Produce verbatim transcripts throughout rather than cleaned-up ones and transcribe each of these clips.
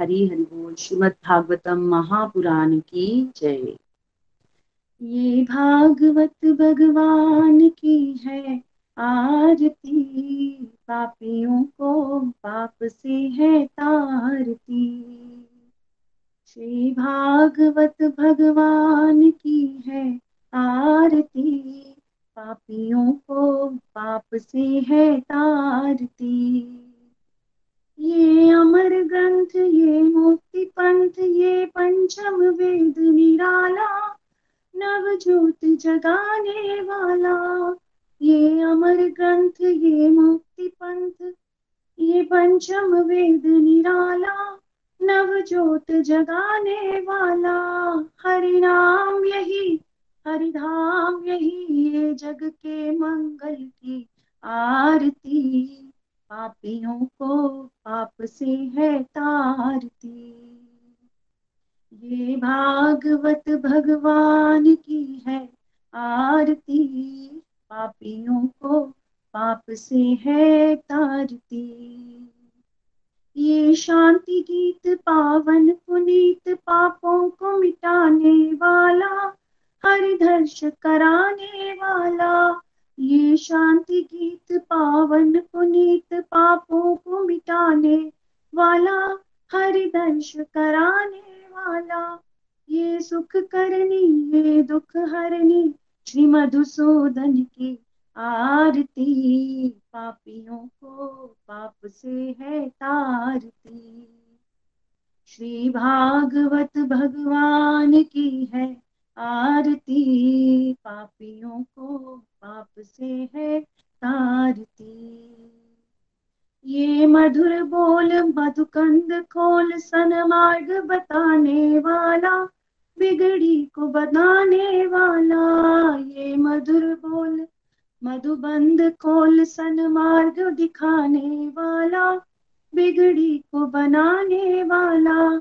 हरि हरि बोल। श्रीमद भागवतम महापुराण की जय। ये भागवत भगवान की है आरती, पापियों को पाप से है तारती। श्री भागवत भगवान की है आरती, पापियों को पाप से है तारती। ये अमर ग्रंथ, ये मुक्ति पंथ, ये पंचम वेद निराला, नवज्योत जगाने वाला। ये अमर ग्रंथ, ये मुक्ति पंथ, ये पंचम वेद निराला, नवज्योत जगाने वाला। हरि नाम यही हरि धाम यही, ये जग के मंगल की आरती, पापियों को पाप से है तारती। ये भागवत भगवान की है आरती, पापियों को पाप से है तारती। ये शांति गीत पावन पुनीत, पापों को मिटाने वाला, हरि दर्श कराने वाला। ये शांति गीत पावन पुनीत, पापों को मिटाने वाला, हरि दर्श कराने वाला। ये सुख करनी, ये दुख हरनी, श्री मधुसूदन की आरती, पापियों को पाप से है तारती। श्री भागवत भगवान की है आरती, पापियों को पाप से है तारती। ये मधुर बोल मधुकंद खोल, सनमार्ग बताने वाला, बिगड़ी को बनाने वाला। ये मधुर बोल मधुबंध खोल, सनमार्ग दिखाने वाला, बिगड़ी को बनाने वाला।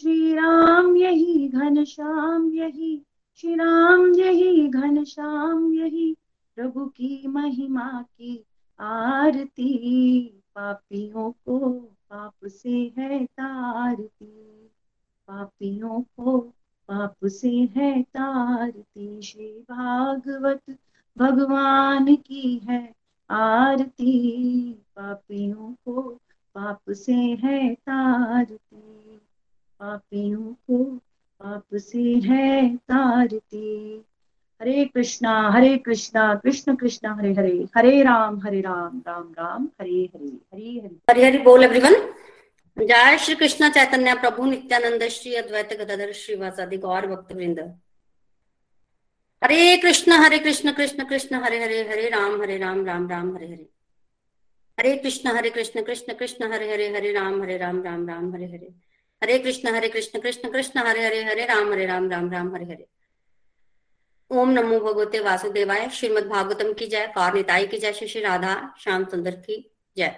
श्री राम यही घनश्याम यही, श्री राम यही घनश्याम यही, प्रभु की महिमा की आरती, पापियों को पाप से है तारती, पापियों को पाप से है तारती। श्री भागवत भगवान की है आरती, पापियों को पाप से है तारती, पापियों को पाप से है तारती। हरे कृष्णा हरे कृष्णा कृष्ण कृष्णा हरे हरे, हरे राम हरे राम राम राम हरे हरे, हरे हरे हरे हरे बोल। एवरीवन, जय श्री कृष्ण चैतन्य प्रभु नित्यानंद, श्री अद्वैत गदाधर श्रीवासादि गौर भक्तवृंद। हरे कृष्ण हरे कृष्ण कृष्ण कृष्ण हरे हरे, हरे राम हरे राम राम राम हरे हरे, हरे कृष्ण हरे कृष्ण कृष्ण कृष्ण हरे हरे, हरे राम हरे राम राम राम हरे हरे, हरे कृष्ण हरे कृष्ण कृष्ण कृष्ण हरे हरे, हरे राम हरे राम राम राम हरे हरे। ओम नमो भगवते वासुदेवाय। श्रीमद भागवतम की जय, कारनिताई की जय, श्री राधा श्याम सुंदर की जय।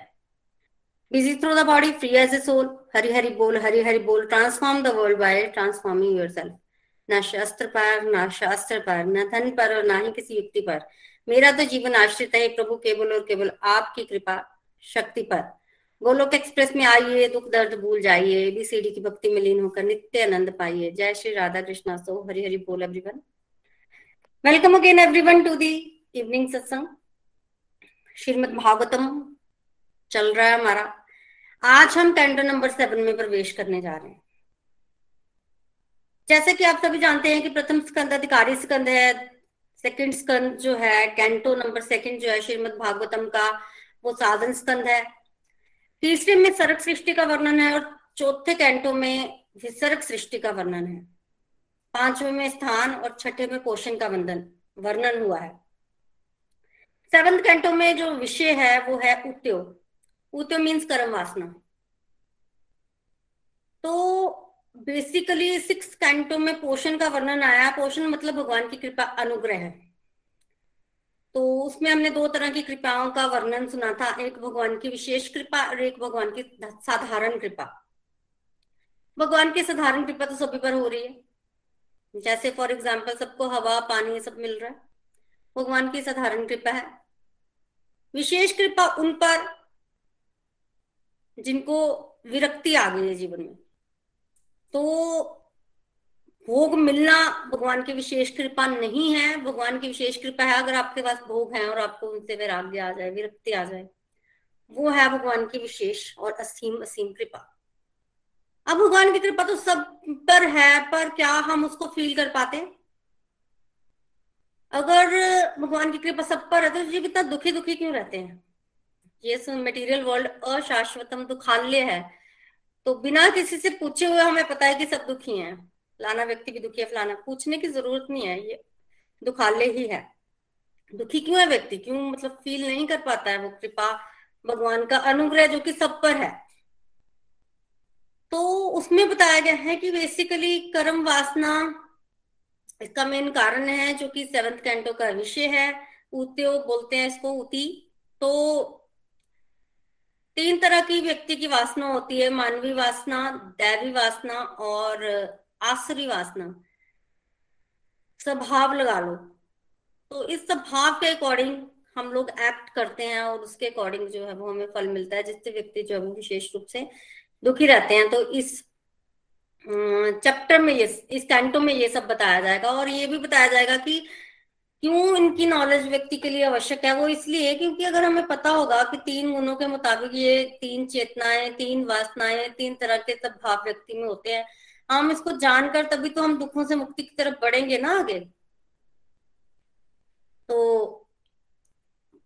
Busy through the body, free as a soul. Hari Hari बोल हरि हरि बोल। Transform the world by transforming yourself. ना शास्त्र पर, ना शास्त्र पर, ना धन पर और ना ही किसी युक्ति पर, मेरा तो जीवन आश्रित है प्रभु केवल और केवल आपकी कृपा शक्ति पर। गोलोक एक्सप्रेस में आइए, दुख दर्द भूल जाइए, एबीसीडी की भक्ति में लीन होकर नित्य आनंद पाइए। जय श्री राधा कृष्णा। सो हरि हरि बोल everyone. Welcome again everyone to the evening सत्संग। श्रीमद भागवतम चल रहा है हमारा। आज हम कैंटो नंबर सेवन में प्रवेश करने जा रहे हैं। जैसे कि आप सभी जानते हैं कि प्रथम स्कंद अधिकारी स्कंद है, सेकंड स्कंद जो है कैंटो नंबर सेकंड जो है श्रीमद भागवतम का, वो साधन स्कंद है। तीसरे में सर्ग सृष्टि का वर्णन है और चौथे कैंटो में विसर्ग सृष्टि का वर्णन है। पांचवे में स्थान और छठे में पोषण का वर्णन वर्णन हुआ है। सेवंथ कैंटो में जो विषय है वो है उद्यो। उद्यो मीन्स कर्म वासना। तो बेसिकली सिक्स कैंटो में पोषण का वर्णन आया। पोषण मतलब भगवान की कृपा, अनुग्रह है। तो उसमें हमने दो तरह की कृपाओं का वर्णन सुना था, एक भगवान की विशेष कृपा और एक भगवान की साधारण कृपा। भगवान की साधारण कृपा तो सभी पर हो रही है, जैसे फॉर एग्जाम्पल सबको हवा पानी सब मिल रहा है, भगवान की साधारण कृपा है। विशेष कृपा उन पर जिनको विरक्ति आ गई है जीवन में, तो भोग मिलना भगवान की विशेष कृपा नहीं है। भगवान की विशेष कृपा है अगर आपके पास भोग है और आपको उनसे वैराग्य आ जाए, विरक्ति आ जाए, वो है भगवान की विशेष और असीम असीम कृपा। अब भगवान की कृपा तो सब पर है, पर क्या हम उसको फील कर पाते हैं? अगर भगवान की कृपा सब पर है तो ये कितना दुखी दुखी क्यों रहते हैं? ये मटेरियल वर्ल्ड अशाश्वतम दुखालय है, तो बिना किसी से पूछे हुए हमें पता है कि सब दुखी हैं, फलाना व्यक्ति भी दुखी है, फलाना, पूछने की जरूरत नहीं है, ये दुखालय ही है। दुखी क्यों है व्यक्ति, क्यों मतलब फील नहीं कर पाता है वो कृपा, भगवान का अनुग्रह जो कि सब पर है? तो उसमें बताया गया है कि बेसिकली कर्म वासना इसका मेन कारण है, जो कि सेवंथ कैंटो का विषय है। उत्यो बोलते हैं इसको, उती। तो तीन तरह की व्यक्ति की वासना होती है, मानवीय वासना, दैवी वासना और आसुरी वासना, स्वभाव लगा लो। तो इस स्वभाव के अकॉर्डिंग हम लोग एक्ट करते हैं और उसके अकॉर्डिंग जो है वो हमें फल मिलता है, जिससे व्यक्ति जो है विशेष रूप से दुखी रहते हैं। तो इस चैप्टर में ये, इस कैंटो में ये सब बताया जाएगा और ये भी बताया जाएगा कि क्यों इनकी नॉलेज व्यक्ति के लिए आवश्यक है। वो इसलिए क्योंकि अगर हमें पता होगा कि तीन गुणों के मुताबिक ये तीन चेतनाएं, तीन वासनाएं, तीन तरह के सब भाव व्यक्ति में होते हैं, हम इसको जानकर तभी तो हम दुखों से मुक्ति की तरफ बढ़ेंगे ना आगे। तो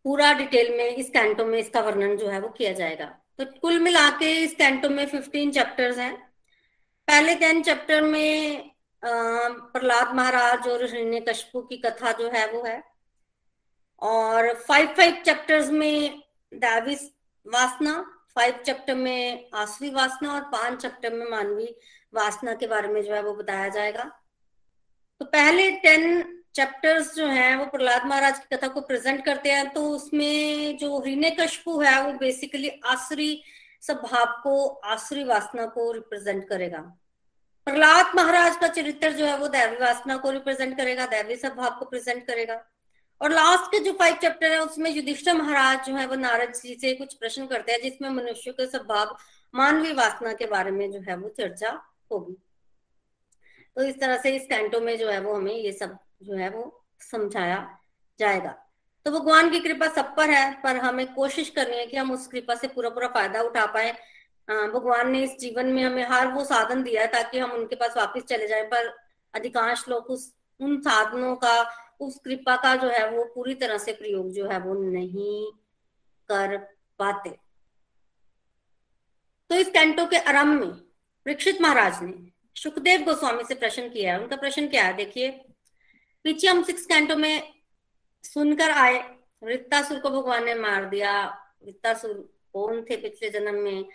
पूरा डिटेल में इस कैंटो में इसका वर्णन जो है वो किया जाएगा। तो कुल मिला के इस कैंटो में फिफ्टीन चैप्टर्स हैं। पहले टेन चैप्टर में प्रह्लाद महाराज और हिरण्यकश्यप की कथा जो है वो है, और फाइव फाइव चैप्टर्स में दैवी वासना, फाइव चैप्टर में आसुरी वासना और पांच चैप्टर में मानवीय वासना के बारे में जो है वो बताया जाएगा। तो पहले टेन चैप्टर्स जो हैं वो प्रह्लाद महाराज की कथा को प्रेजेंट करते हैं। तो उसमें जो हिरण्यकश्यप है वो बेसिकली आसुरी स्वभाव को, आसुरी वासना को रिप्रेजेंट करेगा। प्रह्लाद महाराज का चरित्र जो है वो दैवी वासना को रिप्रेजेंट करेगा, दैवी स्वभाव को प्रेजेंट करेगा। और लास्ट के जो फाइव चैप्टर है उसमें युधिष्ठिर महाराज जो है वो नारद जी से कुछ प्रश्न करते हैं, जिसमें मनुष्य के स्वभाव, मानवीय वासना के बारे में जो है वो चर्चा होगी। तो इस तरह से इस कैंटो में जो है वो हमें ये सब जो है वो समझाया जाएगा। तो भगवान की कृपा सब पर है, पर हमें कोशिश करनी है कि हम उस कृपा से पूरा पूरा फायदा उठा पाए। भगवान ने इस जीवन में हमें हर वो साधन दिया है ताकि हम उनके पास वापस चले जाएं, पर अधिकांश लोग उस उन साधनों का, उस कृपा का जो है वो पूरी तरह से प्रयोग जो है वो नहीं कर पाते। तो इस कैंटो के आरंभ में परीक्षित महाराज ने सुखदेव गोस्वामी से प्रश्न किया है। उनका प्रश्न क्या है, देखिए। पीछे हम सिक्स कैंटो में सुनकर आए, वृत्तासुर को भगवान ने मार दिया। वृत्तासुर कौन थे पिछले जन्म में,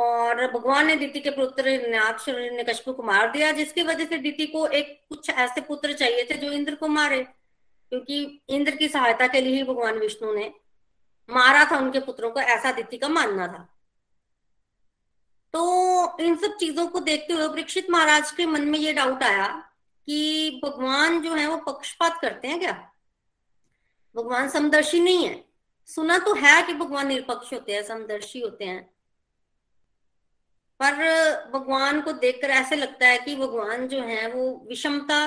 और भगवान ने दिति के पुत्र हिरण्याक्ष और हिरण्यकश्यप को मार दिया, जिसकी वजह से दिति को एक कुछ ऐसे पुत्र चाहिए थे जो इंद्र को मारे, क्योंकि इंद्र की सहायता के लिए ही भगवान विष्णु ने मारा था उनके पुत्रों को, ऐसा दिति का मानना था। तो इन सब चीजों को देखते हुए परीक्षित महाराज के मन में ये डाउट आया कि भगवान जो है वो पक्षपात करते हैं क्या? भगवान समदर्शी नहीं है। सुना तो है कि भगवान निरपक्ष होते हैं, समदर्शी होते हैं, पर भगवान को देखकर ऐसे लगता है कि भगवान जो है वो विषमता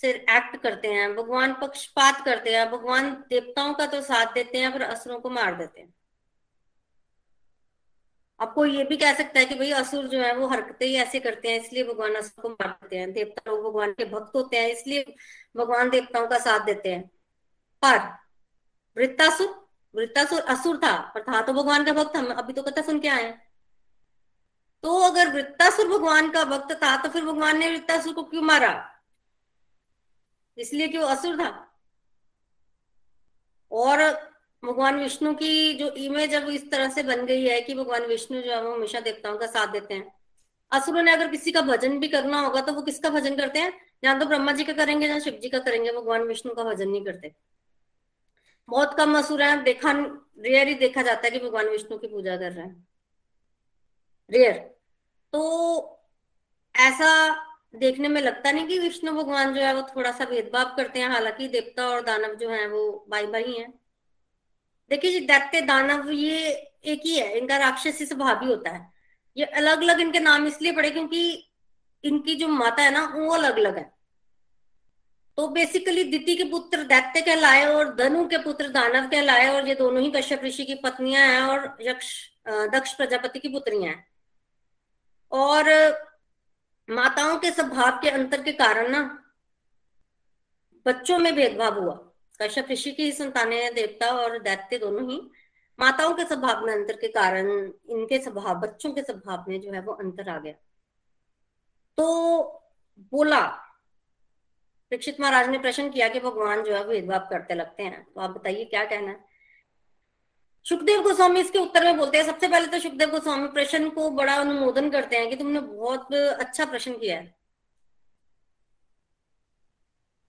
से एक्ट करते हैं, भगवान पक्षपात करते हैं। भगवान देवताओं का तो साथ देते हैं पर असुरों को मार देते हैं। अब कोई ये भी कह सकता है कि भाई असुर जो है वो हरकतें ही ऐसे करते हैं इसलिए भगवान असुर को मारते हैं, देवता लोग भगवान के भक्त होते हैं इसलिए भगवान देवताओं का साथ देते हैं। पर वृत्तासुर, वृत्तासुर असुर था पर था तो भगवान का भक्त, हम अभी तो कथा सुन के आए। तो अगर वृत्तासुर भगवान का भक्त था तो फिर भगवान ने वृत्तासुर को क्यों मारा? इसलिए कि वो असुर था। और भगवान विष्णु की जो इमेज अब इस तरह से बन गई है कि भगवान विष्णु जो है वो हमेशा देवताओं का साथ देते हैं। असुरों ने अगर किसी का भजन भी करना होगा तो वो किसका भजन करते हैं? या तो ब्रह्मा जी का करेंगे या शिव जी का करेंगे, भगवान विष्णु का भजन नहीं करते। बहुत कम असुर है, देखा रेयर ही देखा जाता है कि भगवान विष्णु की पूजा कर रहे हैं, रेयर। तो ऐसा देखने में लगता नहीं कि विष्णु भगवान जो है वो थोड़ा सा भेदभाव करते हैं, हालांकि देवता और दानव जो है वो भाई भाई हैं। देखिए जी, दैत्य दानव ये एक ही है, इनका राक्षसी स्वभाव ही होता है। ये अलग अलग इनके नाम इसलिए पड़े क्योंकि इनकी जो माता है ना वो अलग अलग है। तो बेसिकली दिति के पुत्र दैत्य कहलाए और धनु के पुत्र दानव कहलाए, और ये दोनों ही कश्यप ऋषि की पत्नियां हैं और यक्ष दक्ष प्रजापति की पुत्रियां हैं। और माताओं के स्वभाव के अंतर के कारण ना बच्चों में भेदभाव हुआ। कश्यप ऋषि की संतानें देवता और दैत्य दोनों ही, माताओं के स्वभाव में अंतर के कारण इनके स्वभाव, बच्चों के स्वभाव में जो है वो अंतर आ गया। तो बोला, परीक्षित महाराज ने प्रश्न किया कि भगवान जो है भेदभाव करते लगते हैं, तो आप बताइए क्या कहना है? सुखदेव गोस्वामी इसके उत्तर में बोलते हैं। सबसे पहले तो सुखदेव गोस्वामी प्रश्न को बड़ा अनुमोदन करते हैं कि तुमने बहुत अच्छा प्रश्न किया है।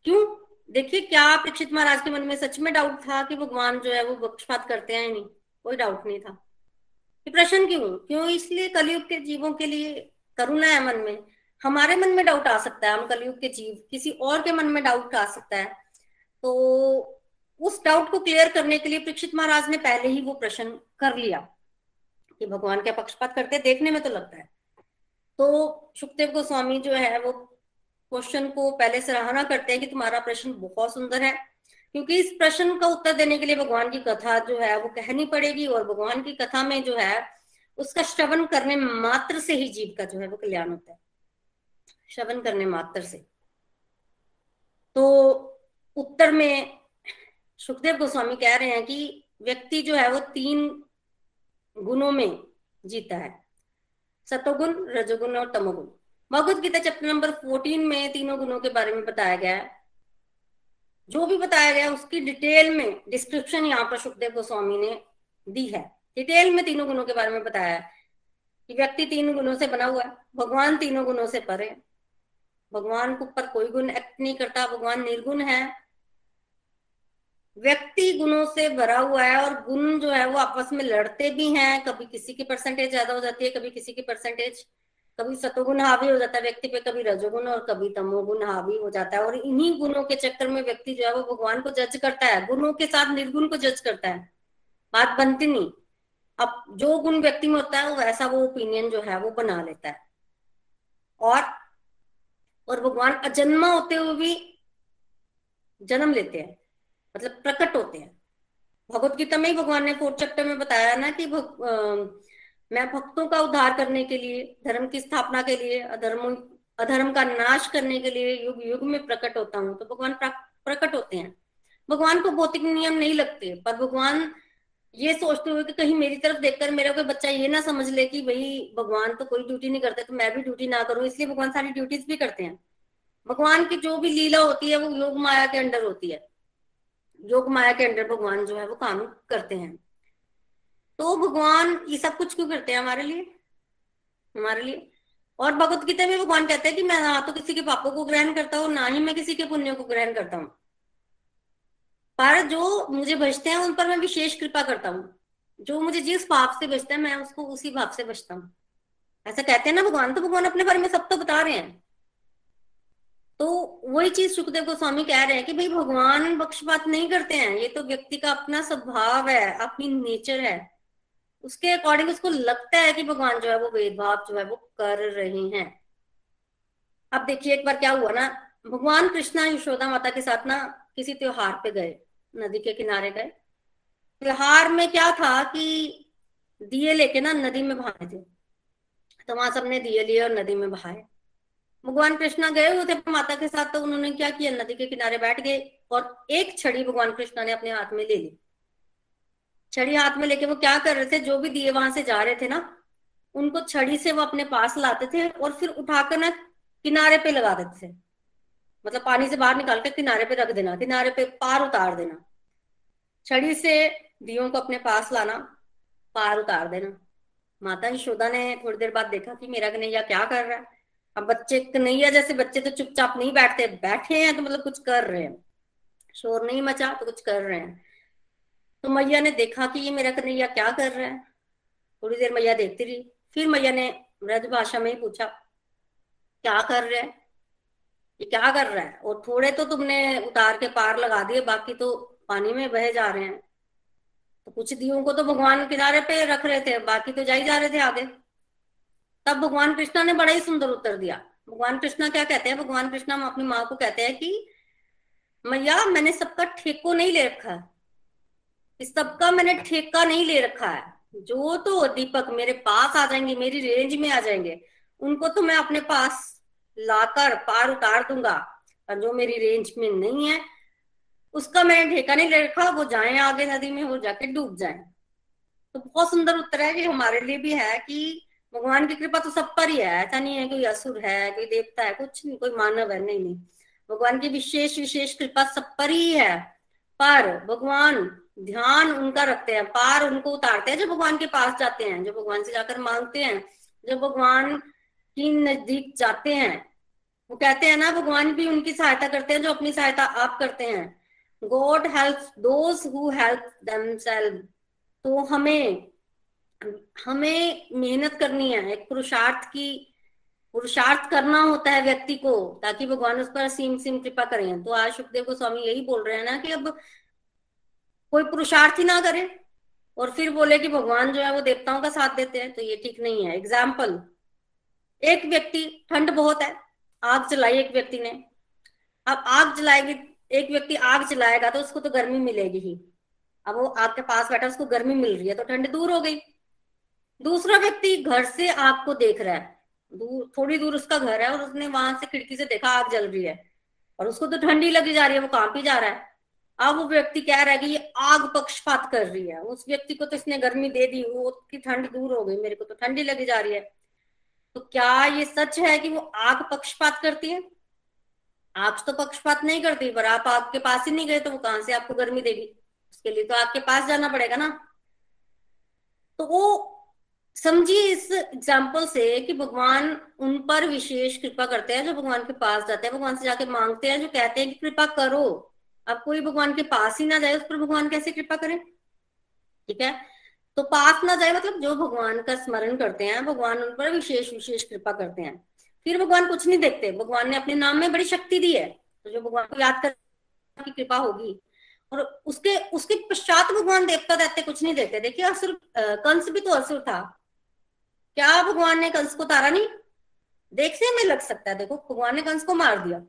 क्यों? देखिए, क्या परीक्षित महाराज के मन में सच में डाउट था कि भगवान जो है वो पक्षपात करते हैं? नहीं, कोई डाउट नहीं था। ये प्रश्न क्यों? क्यों इसलिए कलयुग के जीवों के लिए करुणा है मन में। हमारे मन में डाउट आ सकता है, हम कलयुग के जीव, किसी और के मन में डाउट आ सकता है। तो उस डाउट को क्लियर करने के लिए परीक्षित महाराज ने पहले ही वो प्रश्न कर लिया कि भगवान क्या पक्षपात करते, देखने में तो लगता है। तो सुखदेव गोस्वामी जो है वो क्वेश्चन को पहले सराहना करते हैं कि तुम्हारा प्रश्न बहुत सुंदर है, क्योंकि इस प्रश्न का उत्तर देने के लिए भगवान की कथा जो है वो कहनी पड़ेगी, और भगवान की कथा में जो है उसका श्रवण करने मात्र से ही जीव का जो है वो कल्याण होता है, श्रवण करने मात्र से। तो उत्तर में सुखदेव गोस्वामी कह रहे हैं कि व्यक्ति जो है वो तीन गुणों में जीता है, सतोगुण, रजोगुण और तमोगुण। भगवदगीता चैप्टर नंबर चौदह में तीनों गुणों के बारे में बताया गया है। जो भी बताया गया उसकी डिटेल में डिस्क्रिप्शन यहाँ पर सुखदेव गोस्वामी ने दी है। डिटेल में तीनों गुणों के बारे में बताया है कि व्यक्ति तीन गुणों से बना हुआ है, भगवान तीनों गुणों से परे, भगवान के ऊपर कोई गुण एक्ट नहीं करता, भगवान निर्गुण है। व्यक्ति गुणों से भरा हुआ है और गुण जो है वो आपस में लड़ते भी हैं, कभी किसी की परसेंटेज ज्यादा हो जाती है, कभी किसी की परसेंटेज, कभी सतोगुण हावी हो जाता है व्यक्ति पे, कभी रजोगुण और कभी तमोगुण हावी हो जाता है। और इन्हीं गुणों के चक्कर में व्यक्ति जो है वो भगवान को जज करता है, गुणों के साथ निर्गुण को जज करता है, बात बनती नहीं। अब जो गुण व्यक्ति में होता है वैसा वो ओपिनियन जो है वो बना लेता है। और और भगवान अजन्मा होते हुए भी जन्म लेते हैं, मतलब प्रकट होते हैं। भगवदगीता में ही भगवान ने फोर्थ चैप्टर में बताया ना कि भग, आ, मैं भक्तों का उद्धार करने के लिए, धर्म की स्थापना के लिए, अधर्म अधर्म का नाश करने के लिए युग युग में प्रकट होता हूँ। तो भगवान प्रकट होते हैं, भगवान को भौतिक नियम नहीं लगते। पर भगवान ये सोचते हुए कि कहीं मेरी तरफ देखकर मेरा कोई बच्चा ये ना समझ ले कि भाई भगवान तो कोई ड्यूटी नहीं करते तो मैं भी ड्यूटी ना करूं, इसलिए भगवान सारी ड्यूटीज भी करते हैं। भगवान की जो भी लीला होती है वो योग माया के अंडर होती है, योग माया के अंडर भगवान जो है वो काम करते हैं। तो भगवान ये सब कुछ क्यों करते हैं? हमारे लिए, हमारे लिए। और भगवदगीता में भगवान कहते हैं कि मैं ना तो किसी के पापों को ग्रहण करता हूँ, ना ही मैं किसी के पुण्यों को ग्रहण करता हूँ, पर जो मुझे बचते हैं उन पर मैं विशेष कृपा करता हूँ। जो मुझे जिस भाव से बचता है मैं उसको उसी भाव से बचता हूँ, ऐसा कहते हैं ना भगवान। तो भगवान अपने बारे में सब तो बता रहे हैं। तो वही चीज सुखदेव गोस्वामी कह रहे हैं कि भाई भगवान पक्षपात नहीं करते हैं, ये तो व्यक्ति का अपना स्वभाव है, अपनी नेचर है, उसके अकॉर्डिंग उसको लगता है कि भगवान जो है वो भेदभाव जो है वो कर रहे हैं। अब देखिए एक बार क्या हुआ ना, भगवान कृष्णा यशोदा माता के साथ ना किसी त्योहार पे गए, नदी के किनारे गए। त्योहार में क्या था कि दिए लेके ना नदी में बहाए थे, तो वहां सबने दिए लिए और नदी में बहाए। भगवान कृष्णा गए हुए थे माता के साथ, तो उन्होंने क्या किया, नदी के किनारे बैठ गए और एक छड़ी भगवान कृष्णा ने अपने हाथ में ले ली। छड़ी हाथ में लेके वो क्या कर रहे थे, जो भी दिए वहां से जा रहे थे ना, उनको छड़ी से वो अपने पास लाते थे और फिर उठाकर ना किनारे पे लगा देते थे, मतलब पानी से बाहर निकाल कर किनारे पे रख देना, किनारे पे पार उतार देना। छड़ी से दियों को अपने पास लाना, पार उतार देना। माता यशोदा ने थोड़ी देर बाद देखा कि मेरा कन्हैया क्या कर रहा है। अब बच्चे कन्हैया जैसे बच्चे तो चुपचाप नहीं बैठते, बैठे हैं तो मतलब कुछ कर रहे हैं, शोर नहीं मचा तो कुछ कर रहे हैं। तो मैया ने देखा कि ये मेरा कन्हैया क्या कर रहा है। थोड़ी देर मैया देखती रही, फिर मैया ने ब्रज भाषा में ही पूछा, क्या कर रहे है ये, क्या कर रहा है, और थोड़े तो तुमने उतार के पार लगा दिए, बाकी तो पानी में बह जा रहे हैं। तो कुछ दियों को तो भगवान किनारे पे रख रहे थे, बाकी तो जा ही जा रहे थे आगे। तब भगवान कृष्णा ने बड़ा ही सुंदर उत्तर दिया। भगवान कृष्णा क्या कहते हैं, भगवान कृष्णा अपनी माँ को कहते हैं कि मैया मैंने सबका ठेको नहीं ले रखा है, सबका मैंने ठेका नहीं ले रखा है। जो तो दीपक मेरे पास आ जाएंगे, मेरी रेंज में आ जाएंगे, उनको तो मैं अपने पास लाकर पार उतार दूंगा, और जो मेरी रेंज में नहीं है उसका मैंने ठेका नहीं ले रखा, वो जाए आगे नदी में, वो जाके डूब जाए। तो बहुत सुंदर उत्तर है, ये हमारे लिए भी है कि भगवान की कृपा तो सब पर ही है। ऐसा नहीं है कोई असुर है, कोई देवता है, कुछ नहीं, कोई मानव है, नहीं नहीं, भगवान की विशेष विशेष कृपा सब पर ही है। पर भगवान ध्यान उनका रखते हैं, पार उनको उतारते हैं जो भगवान के पास जाते हैं, जो भगवान से जाकर मांगते हैं, जो भगवान की नजदीक जाते हैं। वो कहते हैं ना, भगवान भी उनकी सहायता करते हैं जो अपनी सहायता आप करते हैं। God helps those who help themselves. तो हमें हमें मेहनत करनी है, एक पुरुषार्थ की पुरुषार्थ करना होता है व्यक्ति को, ताकि भगवान उस पर असीम सीम कृपा करें। तो आज सुखदेव गोस्वामी यही बोल रहे हैं ना कि अब कोई पुरुषार्थ ही ना करे और फिर बोले कि भगवान जो है वो देवताओं का साथ देते हैं, तो ये ठीक नहीं है। एग्जाम्पल, एक व्यक्ति, ठंड बहुत है, आग जलाई एक व्यक्ति ने। अब आग जलाएगी एक व्यक्ति, आग जलाएगा तो उसको तो गर्मी मिलेगी ही। अब वो आग के पास बैठा, उसको गर्मी मिल रही है तो ठंड दूर हो गई। दूसरा व्यक्ति घर से आग को देख रहा है, दूर, थोड़ी दूर उसका घर है और उसने वहां से खिड़की से देखा आग जल रही है और उसको तो ठंडी लगी जा रही है, वो कांपी जा रहा है। अब वो व्यक्ति कह रहा है कि ये आग पक्षपात कर रही है, उस व्यक्ति को तो इसने गर्मी दे दी, वो उसकी ठंड दूर हो गई, मेरे को तो ठंडी लगी जा रही है। तो क्या ये सच है कि वो आग पक्षपात करती है? आग तो पक्षपात नहीं करती, पर आप आग के पास ही नहीं गए तो वो कहां से आपको गर्मी देगी? उसके लिए तो आग के पास जाना पड़ेगा ना। तो वो समझिए इस एग्जाम्पल से कि भगवान उन पर विशेष कृपा करते हैं जो भगवान के पास जाते हैं, भगवान से जाके मांगते हैं, जो कहते हैं कि कृपा करो। अब कोई भगवान के पास ही ना जाए, उस पर भगवान कैसे कृपा करें? ठीक है, तो पास ना जाए मतलब जो भगवान का स्मरण करते हैं, भगवान उन पर विशेष विशेष कृपा करते हैं। फिर भगवान कुछ नहीं देखते, भगवान ने अपने नाम में बड़ी शक्ति दी है, तो जो भगवान को याद करने की कृपा होगी। और उसके उसके पश्चात भगवान देवता देते कुछ नहीं देखते। देखिए असुर, कंस भी तो असुर था, क्या भगवान ने कंस को तारा नहीं? देखने में लग सकता है, देखो भगवान ने कंस को मार दिया,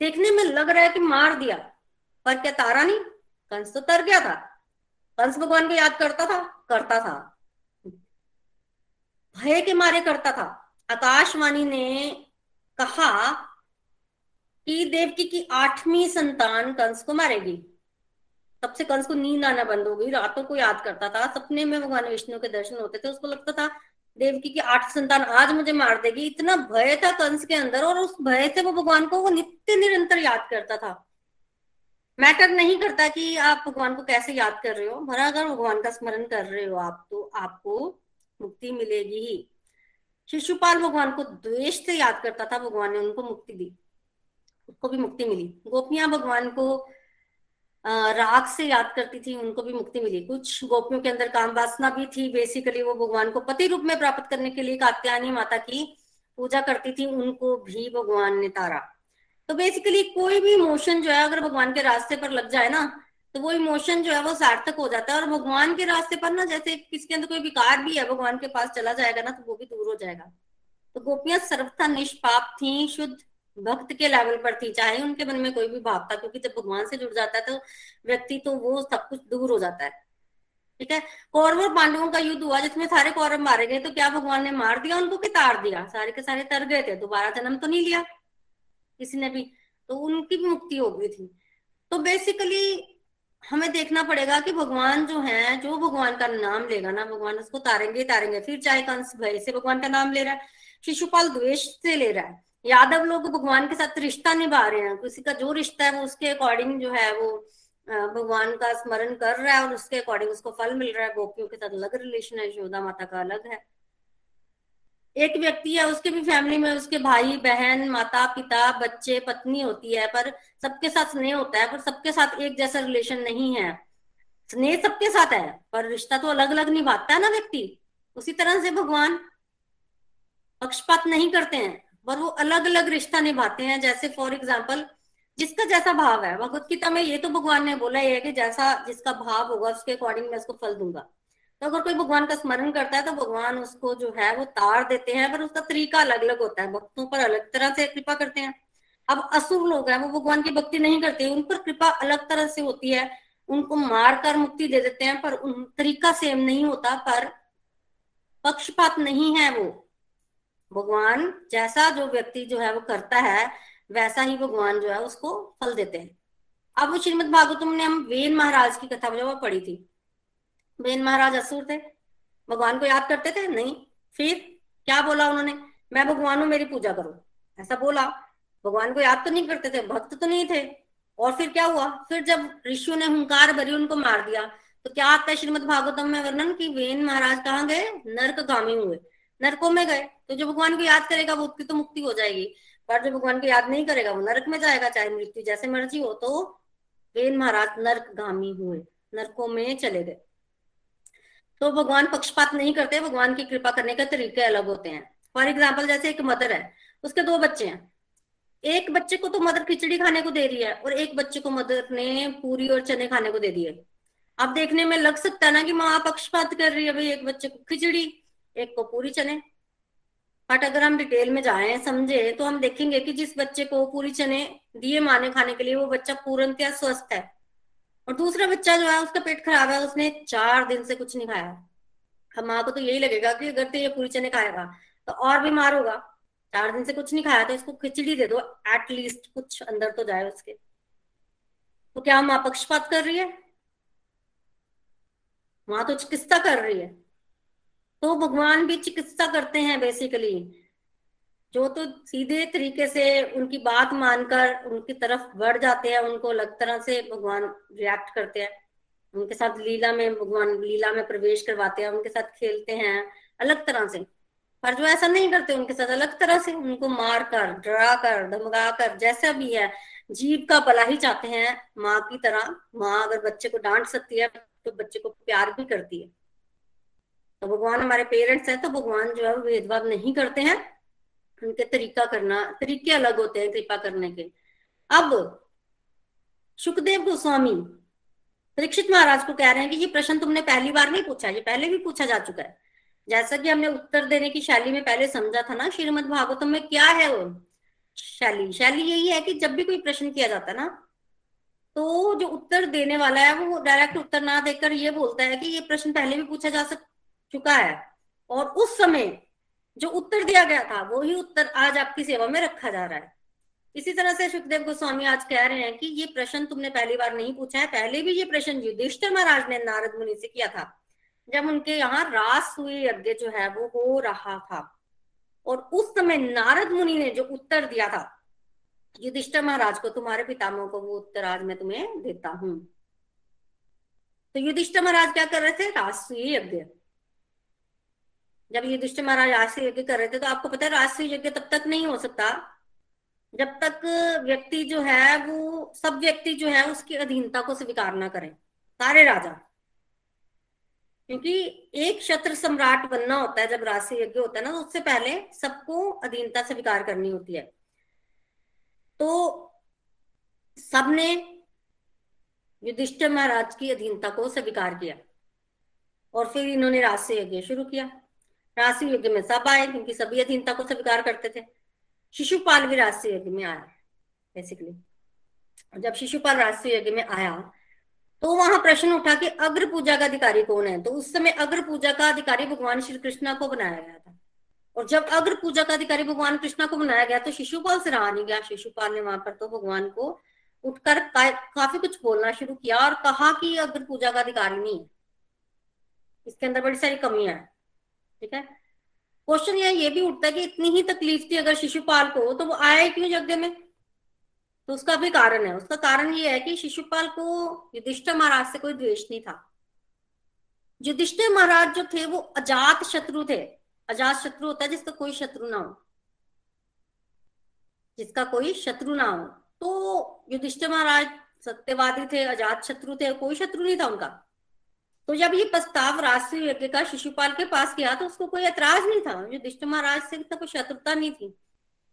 देखने में लग रहा है कि मार दिया, पर क्या तारा नहीं? कंस तो तर गया था। कंस भगवान को याद करता था, करता था भय के मारे करता था। आकाशवाणी ने कहा कि देवकी की आठवीं संतान कंस को मारेगी। तब से कंस को नींद आना बंद हो गई, रातों को याद करता था, सपने में भगवान विष्णु के दर्शन होते थे, उसको लगता था देवकी की आठ संतान आज मुझे मार देगी। इतना भय था कंस के अंदर, और उस भय से वो भगवान को वो नित्य निरंतर याद करता था। मैटर नहीं करता कि आप भगवान को कैसे याद कर रहे हो, भरा अगर भगवान का स्मरण कर रहे हो आप, तो आपको मुक्ति मिलेगी ही। शिशुपाल भगवान को द्वेष से याद करता था, भगवान ने उनको मुक्ति दी, उसको भी मुक्ति मिली। गोपियां भगवान को राग से याद करती थी, उनको भी मुक्ति मिली। कुछ गोपियों के अंदर काम वासना भी थी, बेसिकली वो भगवान को पति रूप में प्राप्त करने के लिए कात्यायनी माता की पूजा करती थी, उनको भी भगवान ने तारा। तो बेसिकली कोई भी इमोशन जो है अगर भगवान के रास्ते पर लग जाए ना, तो वो इमोशन जो है वो सार्थक हो जाता है। और भगवान के रास्ते पर ना, जैसे किसके अंदर कोई विकार भी है, भगवान के पास चला जाएगा ना तो वो भी दूर हो जाएगा। तो गोपियां सर्वथा निष्पाप थी, शुद्ध भक्त के लेवल पर थी, चाहे उनके मन में कोई भी भाव था, क्योंकि जब भगवान से जुड़ जाता है तो व्यक्ति तो वो सब कुछ दूर हो जाता है। ठीक है, कौरव और पांडवों का युद्ध हुआ जिसमें सारे कौरव मारे गए, तो क्या भगवान ने मार दिया उनको कि तार दिया? सारे के सारे तर गए थे, दोबारा जन्म तो नहीं लिया किसी ने भी, तो उनकी भी मुक्ति हो गई थी। तो बेसिकली हमें देखना पड़ेगा कि भगवान जो है, जो भगवान का नाम लेगा ना, भगवान उसको तारेंगे तारेंगे। फिर चाहे कंस भय से भगवान का नाम ले रहा है, शिशुपाल द्वेष से ले रहा है, यादव लोग भगवान के साथ रिश्ता निभा रहे हैं, किसी का जो रिश्ता है वो उसके अकॉर्डिंग जो है वो भगवान का स्मरण कर रहा है और उसके अकॉर्डिंग उसको फल मिल रहा है। गोपियों के साथ अलग रिलेशन है, यशोदा माता का अलग है। एक व्यक्ति है, उसके भी फैमिली में उसके भाई बहन माता पिता बच्चे पत्नी होती है, पर सबके साथ स्नेह होता है, पर सबके साथ एक जैसा रिलेशन नहीं है। स्नेह सबके साथ है पर रिश्ता तो अलग अलग निभाता है ना व्यक्ति। उसी तरह से भगवान पक्षपात नहीं करते हैं पर वो अलग अलग रिश्ता निभाते हैं। जैसे फॉर एग्जाम्पल जिसका जैसा भाव है, भगवदगीता में ये तो भगवान ने बोला है कि जैसा जिसका भाव होगा उसके अकॉर्डिंग मैं उसको फल दूंगा। तो अगर कोई भगवान का स्मरण करता है तो भगवान उसको जो है वो तार देते हैं, पर उसका तरीका अलग अलग होता है। भक्तों पर अलग तरह से कृपा करते हैं। अब असुर लोग हैं, वो भगवान की भक्ति नहीं करते, उन पर कृपा अलग तरह से होती है, उनको मार कर मुक्ति दे देते हैं, पर उन तरीका सेम नहीं होता, पर पक्षपात नहीं है। वो भगवान जैसा जो व्यक्ति जो है वो करता है वैसा ही भगवान जो है उसको फल देते हैं। अब श्रीमद भागवतम में हम वेन महाराज की कथा जो पढ़ी थी, वेन महाराज असुर थे, भगवान को याद करते थे नहीं। फिर क्या बोला उन्होंने, मैं भगवान हूँ मेरी पूजा करो, ऐसा बोला। भगवान को याद तो नहीं करते थे, भक्त तो नहीं थे। और फिर क्या हुआ, फिर जब ऋषियों ने हुंकार भरी उनको मार दिया, तो क्या आता है श्रीमद भागवतम में वर्णन कि वेन महाराज कहाँ गए, नर्कगामी हुए, नरकों में गए। तो जो भगवान को याद करेगा वो उसकी तो मुक्ति हो जाएगी, पर जो भगवान को याद नहीं करेगा वो नरक में जाएगा, चाहे मृत्यु जैसे मर्जी हो। तो वेन महाराज नर्कगामी हुए, नरकों में चले गए। तो भगवान पक्षपात नहीं करते, भगवान की कृपा करने के तरीके अलग होते हैं। फॉर एग्जाम्पल जैसे एक मदर है, उसके दो बच्चे हैं, एक बच्चे को तो मदर खिचड़ी खाने को दे रही है और एक बच्चे को मदर ने पूरी और चने खाने को दे दिए। अब देखने में लग सकता है ना कि माँ पक्षपात कर रही है, भाई एक बच्चे को खिचड़ी एक को पूरी चने। बट अगर हम डिटेल में जाए समझे तो हम देखेंगे कि जिस बच्चे को पूरी चने दिए माँ ने खाने के लिए, वो बच्चा पूर्णतया स्वस्थ है, और दूसरा बच्चा जो है उसका पेट खराब है, उसने चार दिन से कुछ नहीं खाया। हम माँ को तो यही लगेगा कि अगर तो ये पूरी चने खाएगा तो और बीमार होगा, चार दिन से कुछ नहीं खाया, तो इसको खिचड़ी दे दो, एटलीस्ट कुछ अंदर तो जाए उसके। तो क्या माँ पक्षपात कर रही है? माँ तो चिकित्सा कर रही है। तो भगवान भी चिकित्सा करते हैं बेसिकली। जो तो सीधे तरीके से उनकी बात मानकर उनकी तरफ बढ़ जाते हैं, उनको अलग तरह से भगवान रिएक्ट करते हैं, उनके साथ लीला में भगवान लीला में प्रवेश करवाते हैं, उनके साथ खेलते हैं अलग तरह से। पर जो ऐसा नहीं करते उनके साथ अलग तरह से, उनको मार कर डरा कर धमका कर जैसा भी है, जीव का भला ही चाहते हैं। माँ की तरह माँ अगर बच्चे को डांट सकती है तो बच्चे को प्यार भी करती है। तो भगवान हमारे पेरेंट्स हैं, तो भगवान जो है वो भेदभाव नहीं करते हैं, उनके तरीका करना तरीके अलग होते हैं कृपा करने के। अब सुखदेव गोस्वामी परीक्षित महाराज को कह रहे हैं कि ये प्रश्न तुमने पहली बार नहीं पूछा, ये पहले भी पूछा जा चुका है। जैसा कि हमने उत्तर देने की शैली में पहले समझा था ना, श्रीमद भागवतम में क्या है वो शैली, शैली यही है कि जब भी कोई प्रश्न किया जाता है ना, तो जो उत्तर देने वाला है वो डायरेक्ट उत्तर ना देकर ये बोलता है कि ये प्रश्न पहले भी पूछा जा चुका है, और उस समय जो उत्तर दिया गया था वो ही उत्तर आज आपकी सेवा में रखा जा रहा है। इसी तरह से सुखदेव गोस्वामी आज कह रहे हैं कि ये प्रश्न तुमने पहली बार नहीं पूछा है, पहले भी ये प्रश्न युधिष्ठिर महाराज ने नारद मुनि से किया था जब उनके यहाँ राजसूय यज्ञ जो है वो हो रहा था, और उस समय नारद मुनि ने जो उत्तर दिया था युधिष्ठिर महाराज को, तुम्हारे पितामह को, वो उत्तर आज मैं तुम्हें देता हूँ। तो युधिष्ठिर महाराज क्या कर रहे थे, राजसूय यज्ञ। जब युधिष्ठिर महाराज राजसूय यज्ञ कर रहे थे, तो आपको पता है राजसूय यज्ञ तब तक नहीं हो सकता जब तक व्यक्ति जो है वो सब व्यक्ति जो है उसकी अधीनता को स्वीकार ना करें, सारे राजा। क्योंकि एक क्षत्र सम्राट बनना होता है जब राजसूय यज्ञ होता है ना, तो उससे पहले सबको अधीनता स्वीकार करनी होती है। तो सबने युधिष्ठिर महाराज की अधीनता को स्वीकार किया और फिर इन्होंने राजसूय यज्ञ शुरू किया। राजसूय यज्ञ में सब आए क्योंकि सभी अधीनता को स्वीकार करते थे। शिशुपाल भी राजसूय यज्ञ में आया बेसिकली। जब शिशुपाल राजसूय यज्ञ में आया तो वहां प्रश्न उठा कि अग्र पूजा का अधिकारी कौन है। तो उस समय अग्र पूजा का अधिकारी भगवान श्री कृष्णा को बनाया गया था, और जब अग्र पूजा का अधिकारी भगवान कृष्णा को बनाया गया तो शिशुपाल से रहा नहीं गया। शिशुपाल ने वहां पर तो भगवान को उठकर काफी कुछ बोलना शुरू किया और कहा कि अग्र पूजा का अधिकारी नहीं है, इसके अंदर बड़ी सारी कमियां है। ठीक है, क्वेश्चन यह ये भी उठता है कि इतनी ही तकलीफ थी अगर शिशुपाल को, तो वो आया क्यों यज्ञ में? तो उसका भी कारण है। उसका कारण ये है कि शिशुपाल को युधिष्ठिर महाराज से कोई द्वेष नहीं था। युधिष्ठिर महाराज जो थे वो अजात शत्रु थे। अजात शत्रु होता है जिसका कोई शत्रु ना हो, जिसका कोई शत्रु ना हो। तो युधिष्ठिर महाराज सत्यवादी थे, अजात शत्रु थे, कोई शत्रु नहीं था उनका। तो जब ये प्रस्ताव राजसूय यज्ञ का शिशुपाल के पास गया तो उसको कोई ऐतराज नहीं था, युधिष्ठिर महाराज से कोई शत्रुता नहीं थी,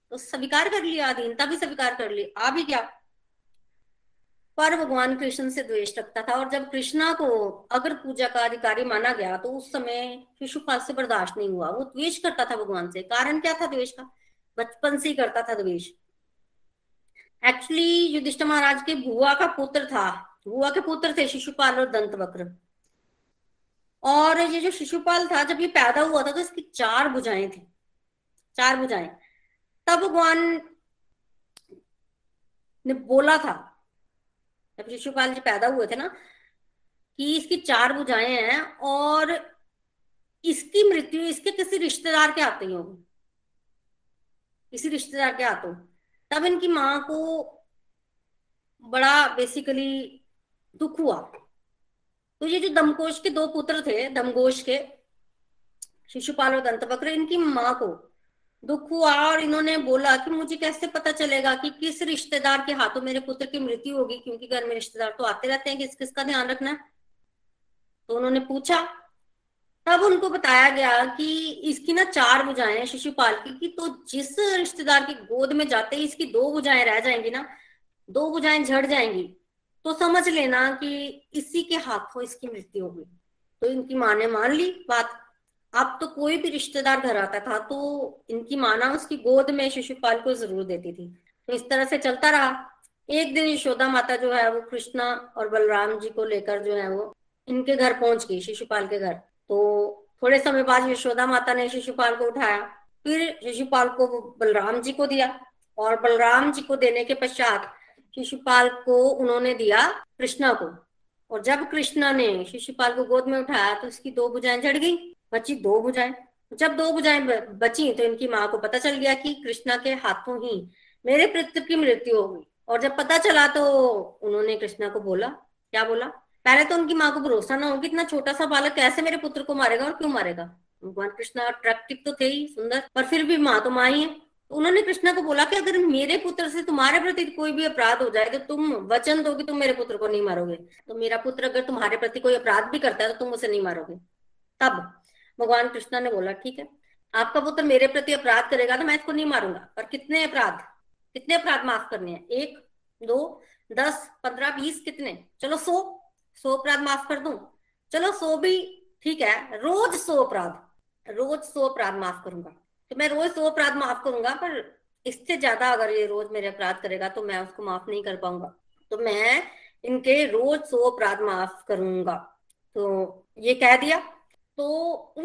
तो स्वीकार कर लिया, अधीनता भी स्वीकार कर ली। आ भी क्या, पर भगवान कृष्ण से द्वेष रखता था, और जब कृष्णा को अगर पूजा का अधिकारी माना गया तो उस समय शिशुपाल से बर्दाश्त नहीं हुआ, वो द्वेष करता था भगवान से। कारण क्या था द्वेष का? बचपन से ही करता था द्वेष। एक्चुअली युधिष्ठिर महाराज के भुआ का पुत्र था, भुआ के पुत्र थे शिशुपाल और दंतवक्र। और ये जो शिशुपाल था जब ये पैदा हुआ था तो इसकी चार भुजाएं थी, चार भुजाएं। तब भगवान ने बोला था जब शिशुपाल जी पैदा हुए थे ना कि इसकी चार भुजाएं हैं और इसकी मृत्यु इसके किसी रिश्तेदार के हाथ ही होगी, किसी रिश्तेदार के हाथों। तब इनकी माँ को बड़ा बेसिकली दुख हुआ। तो ये जो दमकोश के दो पुत्र थे, दमघोष के शिशुपाल और दंतवक्र, इनकी माँ को दुख हुआ और इन्होंने बोला कि मुझे कैसे पता चलेगा कि किस रिश्तेदार के हाथों मेरे पुत्र की मृत्यु होगी, क्योंकि घर में रिश्तेदार तो आते रहते हैं, किस किस का ध्यान रखना है। तो उन्होंने पूछा, तब उनको बताया गया कि इसकी ना चार भुजाएं हैं शिशुपाल की, कि तो जिस रिश्तेदार की गोद में जाते ही इसकी दो भुजाएं रह जाएंगी ना, दो भुजाएं झड़ जाएंगी, तो समझ लेना कि इसी के हाथों इसकी मृत्यु होगी। तो इनकी माँ ने मान ली बात। अब तो कोई भी रिश्तेदार घर आता था तो इनकी माना उसकी गोद में शिशुपाल को जरूर देती थी। तो इस तरह से चलता रहा। एक दिन यशोदा माता जो है वो कृष्णा और बलराम जी को लेकर जो है वो इनके घर पहुंच गई, शिशुपाल के घर। तो थोड़े समय बाद यशोदा माता ने शिशुपाल को उठाया, फिर शिशुपाल को बलराम जी को दिया, और बलराम जी को देने के पश्चात शिशुपाल को उन्होंने दिया कृष्णा को। और जब कृष्णा ने शिशुपाल को गोद में उठाया तो उसकी दो भुजाएं झड़ गई, बची दो भुजाएं। जब दो भुजाएं बची तो इनकी माँ को पता चल गया कि कृष्णा के हाथों ही मेरे पुत्र की मृत्यु हो गई। और जब पता चला तो उन्होंने कृष्णा को बोला, क्या बोला? पहले तो उनकी माँ को भरोसा ना हो कि इतना छोटा सा बालक कैसे मेरे पुत्र को मारेगा और क्यों मारेगा। भगवान कृष्णा अट्रैक्टिव तो थे ही, सुंदर, पर फिर भी माँ तो माँ ही है। तो उन्होंने कृष्णा को बोला कि अगर मेरे पुत्र से तुम्हारे प्रति कोई भी अपराध हो जाए तो तुम वचन दोगे तुम मेरे पुत्र को नहीं मारोगे, तो मेरा पुत्र अगर तुम्हारे प्रति कोई अपराध भी करता है तो तुम उसे नहीं मारोगे। तब भगवान कृष्णा ने बोला ठीक है, आपका पुत्र मेरे प्रति अपराध करेगा तो मैं इसको नहीं मारूंगा, पर कितने अपराध, कितने अपराध माफ करने हैं? एक, दो, दस, पंद्रह, बीस, कितने? चलो सौ, सौ अपराध माफ कर दूं, चलो सौ भी ठीक है, रोज सौ अपराध, रोज सौ अपराध माफ करूंगा। तो मैं रोज सौ अपराध माफ करूंगा, पर इससे ज्यादा अगर ये रोज मेरे अपराध करेगा तो मैं उसको माफ नहीं कर पाऊंगा, तो मैं इनके रोज सौ अपराध माफ करूंगा। तो ये कह दिया। तो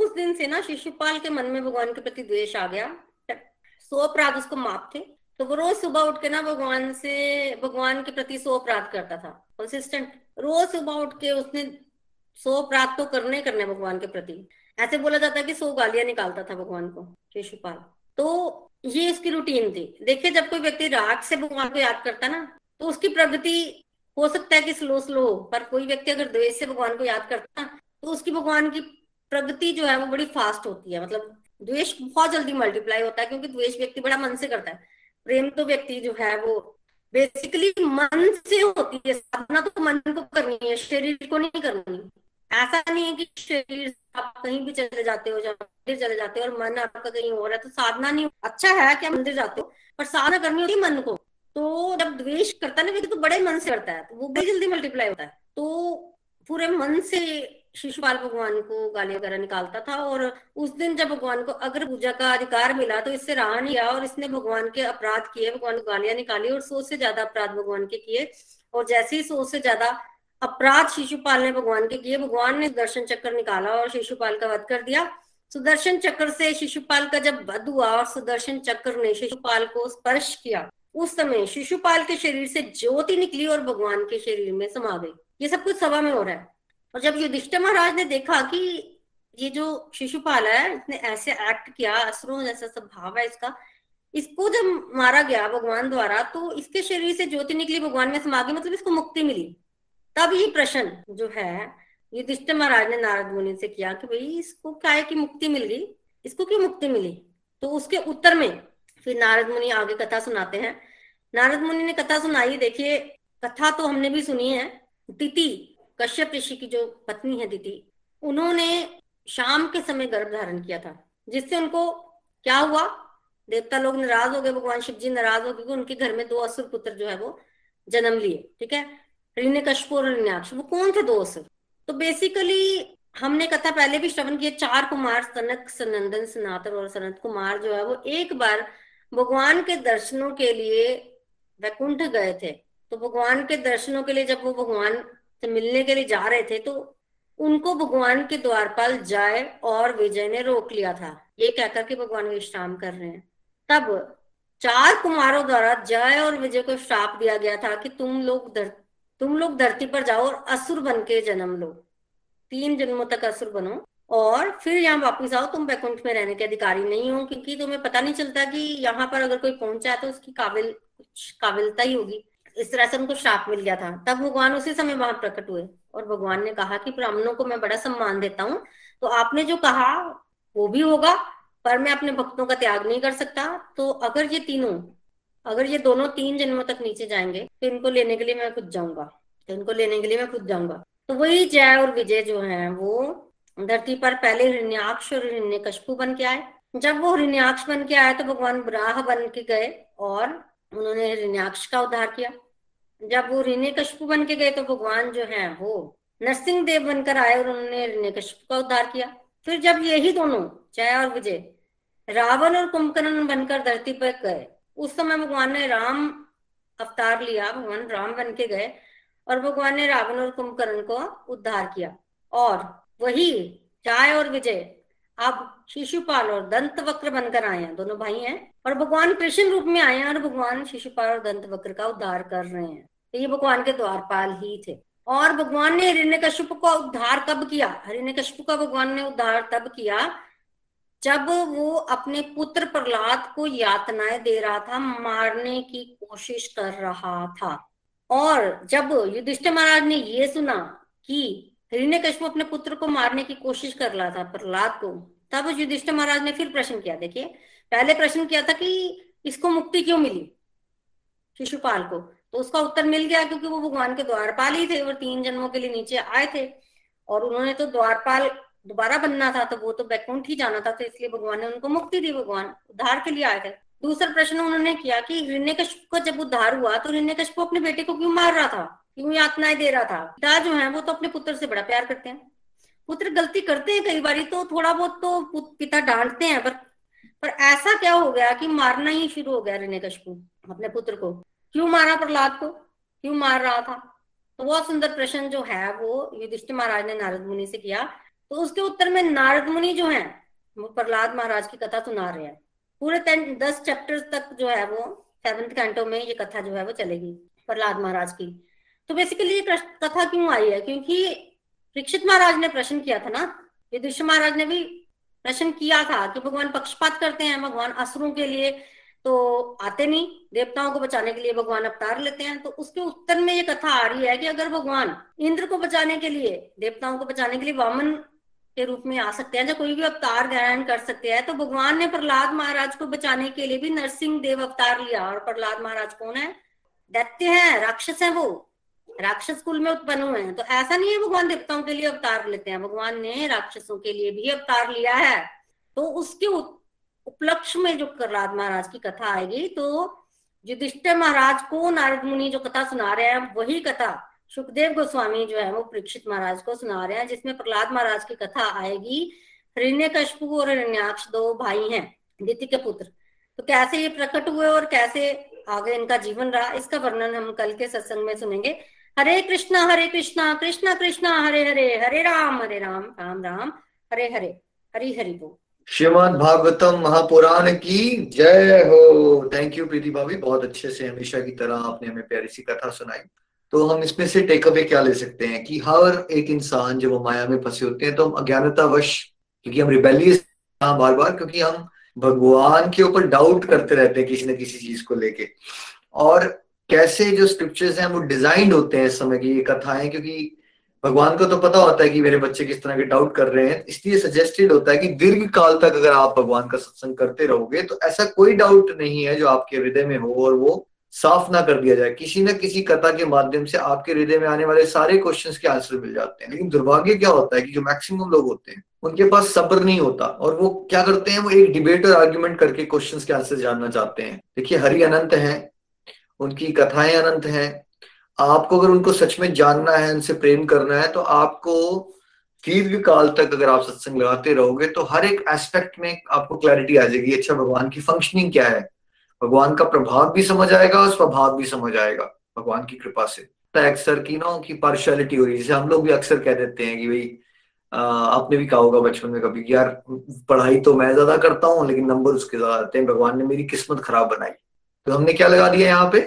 उस दिन से ना शिशुपाल के मन में भगवान के प्रति द्वेष आ गया। सौ अपराध उसको माफ थे, तो वो रोज सुबह उठ के ना भगवान से, भगवान के प्रति सौ अपराध करता था कंसिस्टेंट। रोज सुबह उठ के उसने सौ अपराध तो करने करने भगवान के प्रति। ऐसे बोला जाता है कि सौ गालियां निकालता था भगवान को शिशुपाल। तो ये उसकी रूटीन थी। देखिये, जब कोई व्यक्ति राग से भगवान को याद करता ना तो उसकी प्रगति हो सकता है कि स्लो स्लो हो, पर कोई व्यक्ति अगर द्वेष से भगवान को याद करता ना तो उसकी भगवान की प्रगति जो है वो बड़ी फास्ट होती है। मतलब द्वेष बहुत जल्दी मल्टीप्लाई होता है, क्योंकि द्वेष व्यक्ति बड़ा मन से करता है। प्रेम तो व्यक्ति जो है वो बेसिकली मन से होती है, साधना तो मन को करनी है, शरीर को नहीं करनी। ऐसा नहीं है कि शरीर आप कहीं भी चले जाते हो, जब मंदिर चले जाते हो और मन आपका कहीं हो रहा है तो साधना नहीं। अच्छा है कि आप मंदिर जाते हो, पर साधना करनी होती है मन को। तो जब द्वेष करता है ना व्यक्ति तो बड़े मन से करता है, तो वो बड़ी जल्दी मल्टीप्लाई होता है। तो पूरे मन से शिशुपाल भगवान को गाली वगैरह निकालता था। और उस दिन जब भगवान को अग्र पूजा का अधिकार मिला तो इससे रहा नहीं गया और इसने भगवान के अपराध किए, भगवान को गालियां निकाली और सौ से ज्यादा अपराध भगवान के किए। और जैसे ही सौ से ज्यादा अपराध शिशुपाल ने भगवान के किए। भगवान ने सुदर्शन चक्र निकाला और शिशुपाल का वध कर दिया। सुदर्शन चक्र से शिशुपाल का जब वध हुआ और सुदर्शन चक्र ने शिशुपाल को स्पर्श किया, उस समय शिशुपाल के शरीर से ज्योति निकली और भगवान के शरीर में समा गई। ये सब कुछ सभा में हो रहा है। और जब युधिष्ठिर महाराज ने देखा कि ये जो शिशुपाल है इसने ऐसे एक्ट किया, असुरों जैसा स्वभाव है इसका, इसको जब मारा गया भगवान द्वारा तो इसके शरीर से ज्योति निकली, भगवान में समा गई, मतलब इसको मुक्ति मिली। तब ये प्रश्न जो है युधिष्ठिर महाराज ने नारद मुनि से किया कि भाई इसको क्या है कि मुक्ति मिल गई, इसको क्यों मुक्ति मिली। तो उसके उत्तर में फिर नारद मुनि आगे कथा सुनाते हैं। नारद मुनि ने कथा सुनाई। देखिए कथा तो हमने भी सुनी है। दिति, कश्यप ऋषि की जो पत्नी है दिति, उन्होंने शाम के समय गर्भ धारण किया था, जिससे उनको क्या हुआ, देवता लोग नाराज हो गए, भगवान शिव जी नाराज हो गए, उनके घर में दो असुर पुत्र जो है वो जन्म लिए। ठीक है, हिरण्यकश्यप और हिरण्याक्ष। वो कौन थे दो असुर? तो बेसिकली हमने कथा पहले भी श्रवण किया, चार कुमार सनक, सनंदन, सनातन और सनत कुमार जो है वो एक बार भगवान के दर्शनों के लिए वैकुंठ गए थे। तो भगवान के दर्शनों के लिए जब वो भगवान से मिलने के लिए जा रहे थे तो उनको भगवान के द्वारपाल जय और विजय ने रोक लिया था, ये कहकर के भगवान विश्राम कर रहे हैं। तब चार कुमारों द्वारा जय और विजय को श्राप दिया गया था कि तुम लोग धर, तुम लोग धरती पर जाओ और असुर बन के जन्म लो, तीन जन्मों तक असुर बनो और फिर यहाँ वापस आओ। तुम वैकुंठ में रहने के अधिकारी नहीं हो, क्योंकि तुम्हें पता नहीं चलता कि यहाँ पर अगर कोई पहुंचा है तो उसकी काबिल कुछ काबिलता ही होगी। इस तरह से उनको श्राप मिल गया था। तब भगवान उसी समय वहां प्रकट हुए और भगवान ने कहा कि ब्राह्मणों को मैं बड़ा सम्मान देता हूँ, तो आपने जो कहा वो भी होगा, पर मैं अपने भक्तों का त्याग नहीं कर सकता। तो अगर ये तीनों अगर ये दोनों तीन जन्मों तक नीचे जाएंगे तो इनको लेने के लिए मैं खुद जाऊंगा तो इनको लेने के लिए मैं खुद जाऊंगा तो वही जय और विजय जो है वो धरती पर पहले हिरण्याक्ष और हिरण्यकश्यप बन के आए। जब वो हिरण्याक्ष बन के आए तो भगवान ब्राह बन के गए और उन्होंने हिरण्याक्ष का उद्धार किया। जब वो हिरण्यकश्यप बन के गए तो भगवान जो है वो नरसिंह देव बनकर आए और उन्होंने हिरण्यकश्यप का उद्धार किया। फिर जब यही दोनों जय और विजय रावण और कुंभकर्ण बनकर धरती पर गए, उस समय भगवान ने राम अवतार लिया, भगवान राम बन के गए और भगवान ने रावण और कुंभकर्ण को उद्धार किया। और वही जय और विजय अब शिशुपाल और दंतवक्र बनकर आए हैं, दोनों भाई हैं, और भगवान कृष्ण रूप में आए हैं और भगवान शिशुपाल और दंतवक्र का उद्धार कर रहे हैं। तो ये भगवान के द्वारपाल ही थे। और भगवान ने हिरण्यकश्यप का उद्धार कब किया? हिरण्यकश्यप का भगवान ने उद्धार तब किया जब वो अपने पुत्र प्रह्लाद को यातनाएं दे रहा था, मारने की कोशिश कर रहा था। और जब युधिष्ठिर महाराज ने ये सुना कि हिरण्यकश्यप अपने पुत्र को मारने की कोशिश कर रहा था प्रह्लाद को, तब युधिष्ठिर महाराज ने फिर प्रश्न किया। देखिए पहले प्रश्न किया था कि इसको मुक्ति क्यों मिली शिशुपाल को, तो उसका उत्तर मिल गया क्योंकि वो भगवान के द्वारपाल ही थे और तीन जन्मों के लिए नीचे आए थे और उन्होंने तो द्वारपाल दोबारा बनना था, तो वो तो वैकुंठ ही जाना था, तो इसलिए भगवान ने उनको मुक्ति दी, भगवान उद्धार के लिए आए थे। दूसरा प्रश्न उन्होंने किया कि हिरण्यकश्यप को जब उद्धार हुआ तो हिरण्यकश्यप अपने बेटे को क्यों मार रहा था, क्यों यातनाएं दे रहा था? पिता जो है वो तो अपने पुत्र से बड़ा प्यार करते हैं, पुत्र गलती करते हैं कई बार तो थोड़ा बहुत तो पिता डांटते हैं, पर पर ऐसा क्या हो गया कि मारना ही शुरू हो गया हिरण्यकश्यप अपने पुत्र को? क्यों मारा प्रह्लाद को, क्यों मार रहा था? तो बहुत सुंदर प्रश्न जो है वो युधिष्ठिर महाराज ने नारद मुनि से किया। तो उसके उत्तर में नारद मुनि जो है वो प्रह्लाद महाराज की कथा सुना रहे हैं। पूरे दस चैप्टर तक जो है वो सेवंथ कैंटो में ये कथा जो है वो चलेगी प्रह्लाद महाराज की। तो बेसिकली ये कथा क्यों आई है, क्योंकि परीक्षित महाराज ने प्रश्न किया था ना, युधिष्ठिर महाराज ने भी प्रश्न किया था कि भगवान पक्षपात करते हैं, भगवान असुरों के लिए तो आते नहीं, देवताओं को बचाने के लिए भगवान अवतार लेते हैं। तो उसके उत्तर में ये कथा आ रही है कि अगर भगवान इंद्र को बचाने के लिए, देवताओं को बचाने के लिए वामन के रूप में आ सकते हैं, जो कोई भी अवतार ग्रहण कर सकते हैं, तो भगवान ने प्रह्लाद महाराज को बचाने के लिए भी नरसिंह देव अवतार लिया। और प्रह्लाद महाराज कौन है? दैत्य है, राक्षस है, वो राक्षस कुल में उत्पन्न हुए हैं। तो ऐसा नहीं है भगवान देवताओं के लिए अवतार लेते हैं, भगवान ने राक्षसों के लिए भी अवतार लिया है। तो उसके उपलक्ष्य में जो प्रह्लाद महाराज की कथा आएगी, तो युधिष्ठिर महाराज को नारद मुनि जो कथा सुना रहे हैं वही कथा सुखदेव गोस्वामी जो है वो परीक्षित महाराज को सुना रहे हैं, जिसमें प्रह्लाद महाराज की कथा आएगी। हिरण्यकश्यप और हिरण्याक्ष दो भाई हैं, दिति के पुत्र, तो कैसे ये प्रकट हुए और कैसे आगे इनका जीवन रहा, इसका वर्णन हम कल के सत्संग में सुनेंगे। हरे कृष्णा हरे कृष्णा कृष्णा कृष्णा हरे हरे, हरे राम हरे राम राम राम हरे हरे, हरि हरि बोल। श्रीमद भागवतम महापुराण की जय हो। थैंक यू प्रीति भाभी, बहुत अच्छे से हमेशा की तरह आपने हमें प्यारी सी कथा सुनाई। तो हम इसमें से टेक अवे क्या ले सकते हैं कि हर एक इंसान जब हम माया में फंसे होते हैं तो हम अज्ञानतावश, क्योंकि हम रिबेलियस बार बार, क्योंकि हम भगवान के ऊपर डाउट करते रहते हैं किसी न किसी चीज को लेके, और कैसे जो स्क्रिप्चर्स हैं वो डिजाइंड होते हैं इस समय की ये कथाएं, क्योंकि भगवान को तो पता होता है कि मेरे बच्चे किस तरह के डाउट कर रहे हैं, इसलिए सजेस्टेड होता है कि दीर्घ काल तक अगर आप भगवान का सत्संग करते रहोगे तो ऐसा कोई डाउट नहीं है जो आपके हृदय में हो और वो साफ ना कर दिया जाए। किसी न किसी कथा के माध्यम से आपके हृदय में आने वाले सारे क्वेश्चंस के आंसर मिल जाते हैं। लेकिन दुर्भाग्य क्या होता है कि जो मैक्सिमम लोग होते हैं उनके पास सब्र नहीं होता और वो क्या करते हैं, वो एक डिबेट और आर्ग्यूमेंट करके क्वेश्चंस के आंसर जानना चाहते हैं। देखिए, हरि अनंत हैं, उनकी कथाएं अनंत हैं। आपको अगर उनको सच में जानना है, उनसे प्रेम करना है, तो आपको दीर्घ काल तक अगर आप सत्संग लगाते रहोगे तो हर एक एस्पेक्ट में आपको क्लैरिटी आ जाएगी। अच्छा, भगवान की फंक्शनिंग क्या है, भगवान का प्रभाव भी समझ आएगा और स्वभाव भी समझ आएगा भगवान की कृपा से। अक्सर की ना की पार्शियलिटी हो रही है, जैसे हम लोग भी अक्सर कह देते हैं कि भाई, आपने भी कहा होगा बचपन में कभी कि यार पढ़ाई तो मैं ज्यादा करता हूँ लेकिन नंबर उसके ज्यादा आते हैं, भगवान ने मेरी किस्मत खराब बनाई। तो हमने क्या लगा दिया, यहाँ पे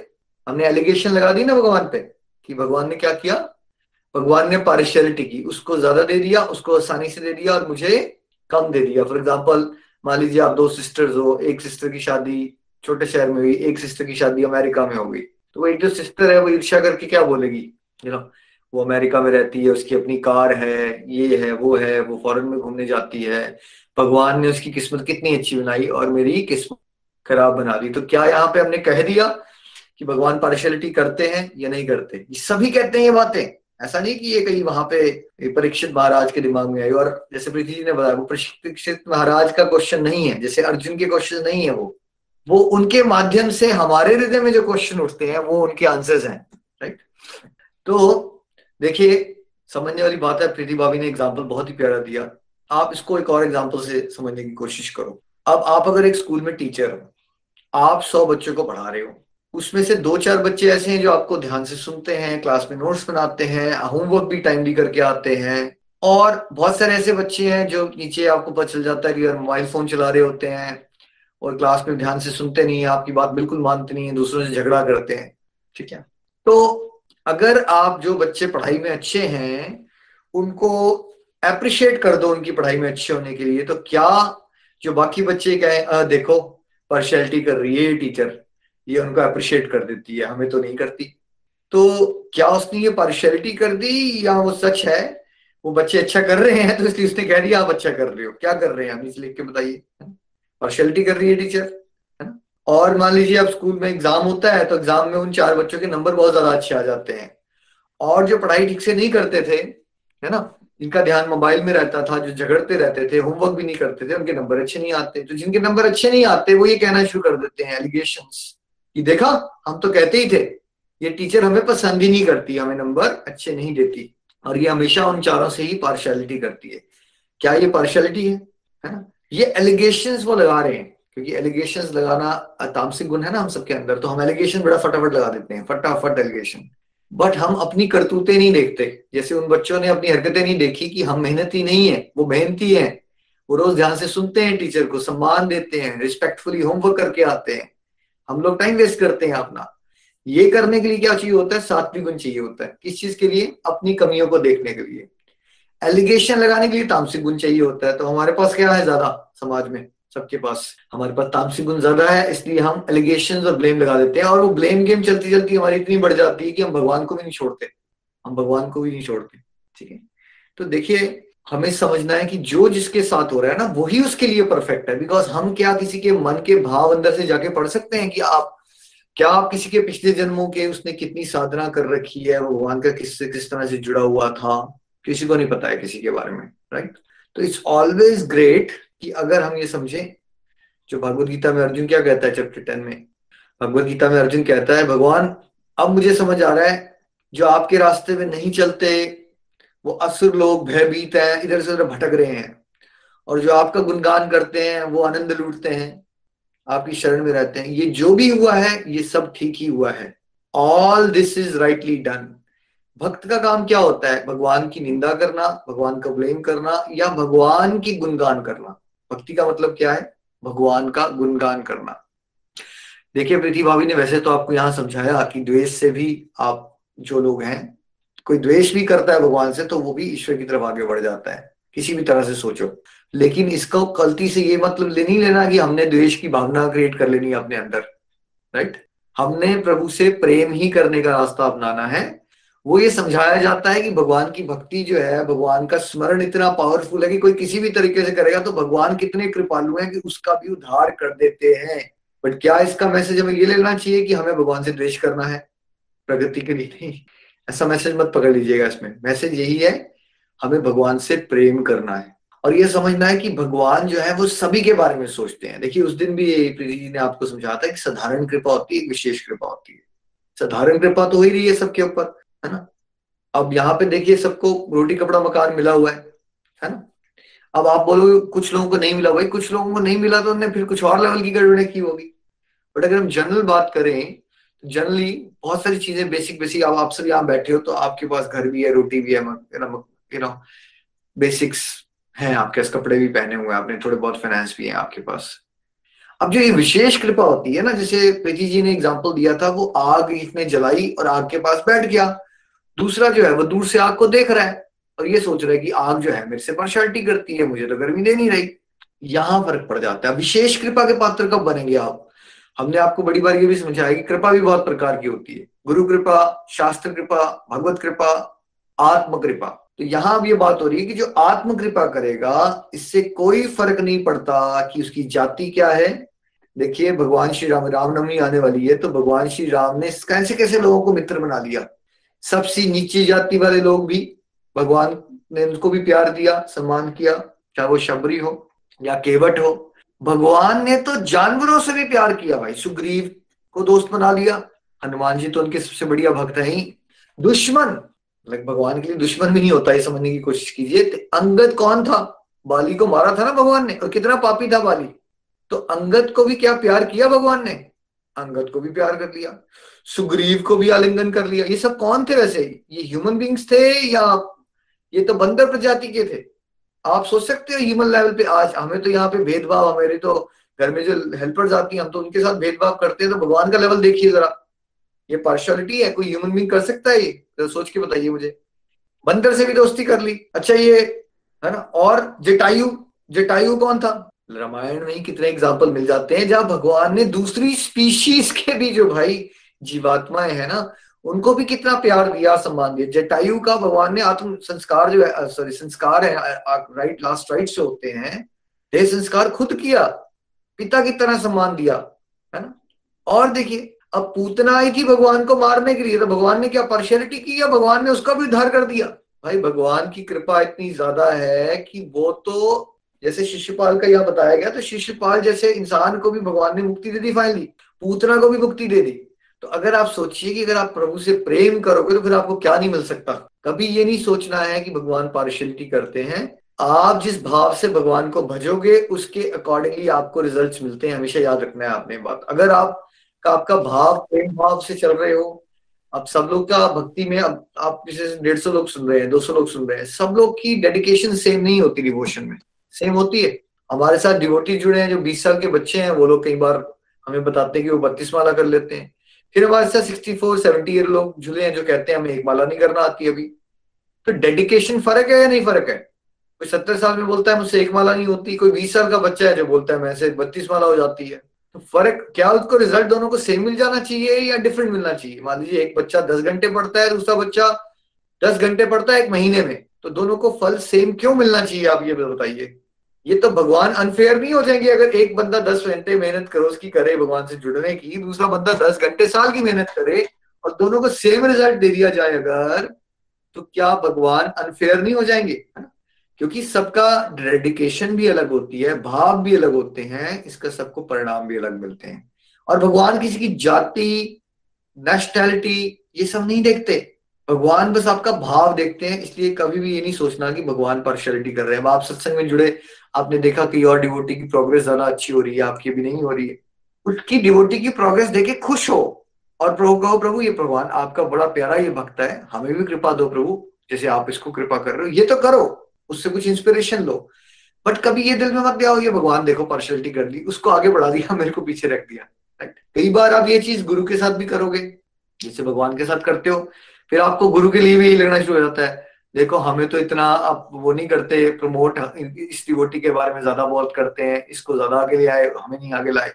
हमने एलिगेशन लगा दी ना भगवान पे कि भगवान ने क्या किया, भगवान ने पार्शियलिटी की, उसको ज्यादा दे दिया, उसको आसानी से दे दिया और मुझे कम दे दिया। फॉर एग्जाम्पल, मान लीजिए आप दो सिस्टर्स हो, एक सिस्टर की शादी छोटे शहर में हुई, एक सिस्टर की शादी अमेरिका में हो गई, तो वो एक जो सिस्टर है वो ईर्ष्या करके क्या बोलेगी, यू नो, वो अमेरिका में रहती है, उसकी अपनी कार है, ये है, वो है, वो फॉरेन में घूमने जाती है, भगवान ने उसकी किस्मत कितनी अच्छी बनाई और मेरी किस्मत खराब बना दी। तो क्या यहाँ पे हमने कह दिया कि भगवान पार्शियलिटी करते हैं या नहीं करते? सभी कहते हैं ये बातें, ऐसा नहीं कि ये कहीं वहां पे परीक्षित महाराज के दिमाग में आई। और जैसे प्रीति जी ने बताया, वो परीक्षित महाराज का क्वेश्चन नहीं है, जैसे अर्जुन के क्वेश्चन नहीं है, वो वो उनके माध्यम से हमारे हृदय में जो क्वेश्चन उठते हैं वो उनके आंसर्स हैं, राइट। तो देखिए, समझने वाली बात है, प्रीति भाभी ने एग्जांपल बहुत ही प्यारा दिया। आप इसको एक और एग्जांपल से समझने की कोशिश करो। अब आप अगर एक स्कूल में टीचर हो, आप सौ बच्चों को पढ़ा रहे हो, उसमें से दो चार बच्चे ऐसे हैं जो आपको ध्यान से सुनते हैं, क्लास में नोट्स बनाते हैं, होमवर्क भी टाइमली करके आते हैं, और बहुत सारे ऐसे बच्चे हैं जो नीचे आपको पता चल जाता है कि मोबाइल फोन चला रहे होते हैं और क्लास में ध्यान से सुनते नहीं है, आपकी बात बिल्कुल मानते नहीं है, दूसरों से झगड़ा करते हैं, ठीक है। तो अगर आप जो बच्चे पढ़ाई में अच्छे हैं उनको एप्रिशिएट कर दो उनकी पढ़ाई में अच्छे होने के लिए, तो क्या जो बाकी बच्चे कहें, देखो पार्शियलिटी कर रही है टीचर, ये उनको एप्रिशिएट कर देती है, हमें तो नहीं करती, तो क्या उसने ये पार्शियलिटी कर दी या वो सच है, वो बच्चे अच्छा कर रहे हैं तो इसलिए उसने कह दिया आप अच्छा कर रहे हो, क्या कर रहे हैं हम इसे लिख के बताइए, पार्शियलिटी कर रही है टीचर, है ना। और मान लीजिए अब स्कूल में एग्जाम होता है तो एग्जाम में उन चार बच्चों के नंबर बहुत ज्यादा अच्छे आ जाते हैं, और जो पढ़ाई ठीक से नहीं करते थे, है ना, इनका ध्यान मोबाइल में रहता था, जो झगड़ते रहते थे, होमवर्क भी नहीं करते थे, उनके नंबर अच्छे नहीं आते। तो जिनके नंबर अच्छे नहीं आते वो ये कहना शुरू कर देते हैं, एलिगेशंस, कि देखा हम तो कहते ही थे, ये टीचर हमें पसंद ही नहीं करती, हमें नंबर अच्छे नहीं देती, और ये हमेशा उन चारों से ही पार्शियलिटी करती है। क्या ये पार्शियलिटी है, है ना? ये एलिगेशंस वो लगा रहे हैं, क्योंकि एलिगेशंस लगाना तामसिक गुण है ना हम सबके अंदर, तो हम एलिगेशन बड़ा फटाफट लगा देते हैं, फटाफट एलिगेशन, बट हम अपनी करतूतें नहीं देखते। जैसे उन बच्चों ने अपनी हरकतें नहीं देखी कि हम मेहनती नहीं है, वो मेहनती है, वो रोज ध्यान से सुनते हैं, टीचर को सम्मान देते हैं, रिस्पेक्टफुली होमवर्क करके आते हैं, हम लोग टाइम वेस्ट करते हैं अपना। ये करने के लिए क्या चाहिए होता है, सात्विक गुण चाहिए होता है। किस चीज के लिए, अपनी कमियों को देखने के लिए। एलिगेशन लगाने के लिए तामसिक गुण चाहिए होता है। तो हमारे पास क्या है ज्यादा समाज में, सबके पास हमारे पास तामसिक गुण ज्यादा है, इसलिए हम एलिगेशन और ब्लेम लगा देते हैं, और वो ब्लेम गेम चलती चलती हमारी इतनी बढ़ जाती है कि हम भगवान को भी नहीं छोड़ते, हम भगवान को भी नहीं छोड़ते, ठीक है। तो देखिए, हमें समझना है कि जो जिसके साथ हो रहा है ना वही उसके लिए परफेक्ट है, बिकॉज हम क्या किसी के मन के भाव अंदर से जाके पढ़ सकते हैं कि आप क्या आप किसी के पिछले जन्मों के, उसने कितनी साधना कर रखी है, वो भगवान का किससे किस तरह से जुड़ा हुआ था, किसी को नहीं पता है किसी के बारे में, राइट। तो इट्स ऑलवेज ग्रेट कि अगर हम ये समझें, जो भगवदगीता में अर्जुन क्या कहता है, चैप्टर टेन में भगवदगीता में अर्जुन कहता है, भगवान अब मुझे समझ आ रहा है जो आपके रास्ते में नहीं चलते वो असुर लोग भयभीत हैं, इधर से उधर भटक रहे हैं, और जो आपका गुणगान करते हैं वो आनंद लूटते हैं, आपकी शरण में रहते हैं, ये जो भी हुआ है ये सब ठीक ही हुआ है, all this is rightly done. भक्त का काम क्या होता है? भगवान की निंदा करना, भगवान का ब्लेम करना या भगवान की गुणगान करना। भक्ति का मतलब क्या है? भगवान का गुणगान करना। देखिए प्रीति भाभी ने वैसे तो आपको यहाँ समझाया कि द्वेष से भी आप जो लोग हैं, कोई द्वेष भी करता है भगवान से तो वो भी ईश्वर की तरफ आगे बढ़ जाता है, किसी भी तरह से सोचो। लेकिन इसको गलती से ये मतलब नहीं लेना कि हमने द्वेष की भावना क्रिएट कर लेनी अपने अंदर, राइट। हमने प्रभु से प्रेम ही करने का रास्ता अपनाना है। वो ये समझाया जाता है कि भगवान की भक्ति जो है, भगवान का स्मरण इतना पावरफुल है कि कोई किसी भी तरीके से करेगा तो भगवान कितने कृपालु हैं कि उसका भी उद्धार कर देते हैं। बट क्या इसका मैसेज हमें ये लेना चाहिए कि हमें भगवान से द्वेष करना है प्रगति के लिए? नहीं, ऐसा मैसेज मत पकड़ लीजिएगा। इसमें मैसेज यही है, हमें भगवान से प्रेम करना है और ये समझना है कि भगवान जो है वो सभी के बारे में सोचते हैं। देखिए उस दिन भी प्रीति जी ने आपको समझाया था कि साधारण कृपा होती है, एक विशेष कृपा होती है। साधारण कृपा तो हो ही रही है सबके ऊपर, है ना। अब यहाँ पे देखिए सबको रोटी कपड़ा मकान मिला हुआ है, है ना। अब आप बोलोगे कुछ लोगों को नहीं मिला, भाई कुछ लोगों को नहीं मिला तो उन्होंने फिर कुछ और लेवल की गड़बड़े की होगी। बट अगर हम जनरल बात करें, जनरली बहुत सारी चीजें बेसिक बेसिक, अब आप सब यहाँ बैठे हो तो आपके पास घर भी है, रोटी भी है, यू नो बेसिक्स हैं आपके पास, कपड़े भी पहने हुए हैं आपने, थोड़े बहुत फाइनेंस भी है आपके पास। अब जो ये विशेष कृपा होती है ना, जैसे प्रीति जी ने एग्जाम्पल दिया था, वो आग इसने जलाई और आग के पास बैठ गया। दूसरा जो है वो दूर से आग को देख रहा है और ये सोच रहा है कि आग जो है मेरे से पार्शियलिटी करती है, मुझे तो गर्मी दे नहीं रही। यहाँ फर्क पड़ जाता है। विशेष कृपा के पात्र कब बनेंगे आप? हमने आपको बड़ी बार ये भी समझाया कि कृपा भी बहुत प्रकार की होती है, गुरु कृपा, शास्त्र कृपा, भगवत कृपा, आत्म कृपा। तो यहाँ अब ये बात हो रही है कि जो आत्म कृपा करेगा, इससे कोई फर्क नहीं पड़ता कि उसकी जाति क्या है। देखिए भगवान श्री राम, रामनवमी आने वाली है तो भगवान श्री राम ने कैसे कैसे लोगों को मित्र बना लिया। सबसे नीची जाति वाले लोग भी भगवान ने उनको भी प्यार दिया, सम्मान किया, चाहे वो शबरी हो या केवट हो। भगवान ने तो जानवरों से भी प्यार किया, भाई सुग्रीव को दोस्त बना लिया, हनुमान जी तो उनके सबसे बढ़िया भक्त हैं ही। दुश्मन लाइक भगवान के लिए दुश्मन भी नहीं होता, ये समझने की कोशिश कीजिए। अंगद कौन था? बाली को मारा था ना भगवान ने, और कितना पापी था बाली, तो अंगद को भी क्या प्यार किया भगवान ने, अंगद को भी प्यार कर लिया, सुग्रीव को भी आलिंगन कर लिया। ये सब कौन थे वैसे? ये ह्यूमन बींग्स थे या ये तो बंदर प्रजाति के थे? आप सोच सकते हो ह्यूमन लेवल पे आज हमें तो यहाँ पे भेदभाव, हमारे तो घर में जो हेल्पर्स आती हैं हम तो उनके साथ भेदभाव करते हैं, तो भगवान का लेवल देखिए जरा। ये पार्शियलिटी है, कोई ह्यूमन बींग कर सकता है ये? तो सोच के बताइए मुझे। बंदर से भी दोस्ती कर ली, अच्छा ये है ना। और जटायु, जटायु कौन था? रामायण में ही कितने एग्जाम्पल मिल जाते हैं जहाँ भगवान ने दूसरी स्पीशीज के भी जो भाई जीवात्माएं है ना, उनको भी कितना प्यार दिया, सम्मान दिया। जटायु का भगवान ने आत्म संस्कार जो है, सॉरी संस्कार है, राइट लास्ट राइट से होते हैं, ये संस्कार खुद किया, पिता की तरह सम्मान दिया, है ना। और देखिए अब पूतना आई थी भगवान को मारने के लिए, तो भगवान ने क्या पार्शियलिटी की? भगवान ने उसका भी उद्धार कर दिया। भाई भगवान की कृपा इतनी ज्यादा है कि वो तो, जैसे शिशुपाल का यहाँ बताया गया, तो शिशुपाल जैसे इंसान को भी भगवान ने मुक्ति दे दी, फाइनली पूतना को भी मुक्ति दे दी। तो अगर आप सोचिए कि अगर आप प्रभु से प्रेम करोगे तो फिर आपको क्या नहीं मिल सकता। कभी ये नहीं सोचना है कि भगवान पार्शियलिटी करते हैं। आप जिस भाव से भगवान को भजोगे उसके अकॉर्डिंगली आपको रिजल्ट्स मिलते हैं। हमेशा याद रखना है आपने बात। अगर आप का आपका भाव प्रेम भाव से चल रहे हो, अब सब लोग का भक्ति में, अब आप जैसे डेढ़ सौ लोग सुन रहे हैं, दो सौ लोग सुन रहे हैं, सब लोग की डेडिकेशन सेम नहीं होती, डिवोशन में सेम होती है। हमारे साथ डिवोटी जुड़े हैं जो बीस साल के बच्चे हैं, वो लोग कई बार हमें बताते हैं कि वो बत्तीस माला कर लेते हैं। फिर हमारे साथ सिक्सटी फोर, सेवेंटी ईयर लोग जुड़े हैं जो कहते हैं हमें एक माला नहीं करना आती अभी। तो डेडिकेशन फर्क है या नहीं फर्क है? कोई सत्तर साल में बोलता है मुझसे एक माला नहीं होती, कोई बीस साल का बच्चा है जो बोलता है मैं से बत्तीस माला हो जाती है। तो फर्क क्या? उसको रिजल्ट दोनों को सेम मिल जाना चाहिए या डिफरेंट मिलना चाहिए? मान लीजिए एक बच्चा दस घंटे पढ़ता है, दूसरा बच्चा दस घंटे पढ़ता है एक महीने में, तो दोनों को फल सेम क्यों मिलना चाहिए? आप ये बताइए। ये तो भगवान अनफेयर नहीं हो जाएंगे अगर एक बंदा दस घंटे मेहनत करोस की करे भगवान से जुड़ने की, दूसरा बंदा दस घंटे साल की मेहनत करे और दोनों को सेम रिजल्ट दे दिया जाए अगर, तो क्या भगवान अनफेयर नहीं हो जाएंगे? क्योंकि सबका डेडिकेशन भी अलग होती है, भाव भी अलग होते हैं, इसका सबको परिणाम भी अलग मिलते हैं। और भगवान किसी की जाति, नेशनैलिटी ये सब नहीं देखते, भगवान बस आपका भाव देखते हैं। इसलिए कभी भी ये नहीं सोचना कि भगवान पार्शियलिटी कर रहे हैं। अब आप सत्संग में जुड़े, आपने देखा कि और डिवोटी की प्रोग्रेस ज्यादा अच्छी हो रही है, आपकी भी नहीं हो रही है, उसकी डिवोटी की प्रोग्रेस देख के खुश हो और प्रभु कहो, प्रभु ये भगवान आपका बड़ा प्यारा ये भक्त है, हमें भी कृपा दो प्रभु, जैसे आप इसको कृपा कर रहे हो, ये तो करो, उससे कुछ इंस्पिरेशन लो, बट कभी ये दिल में मत दिया ये भगवान देखो पार्शलिटी कर दी, उसको आगे बढ़ा दिया, मेरे को पीछे रख दिया। राइट, कई बार आप ये चीज गुरु के साथ भी करोगे जैसे भगवान के साथ करते हो, फिर आपको गुरु के लिए भी यही लगना शुरू हो जाता है, देखो हमें तो इतना आप वो नहीं करते प्रमोट, इस डिवोटी के बारे में ज्यादा बहुत करते हैं, इसको ज्यादा आगे ले आए, हमें नहीं आगे लाए,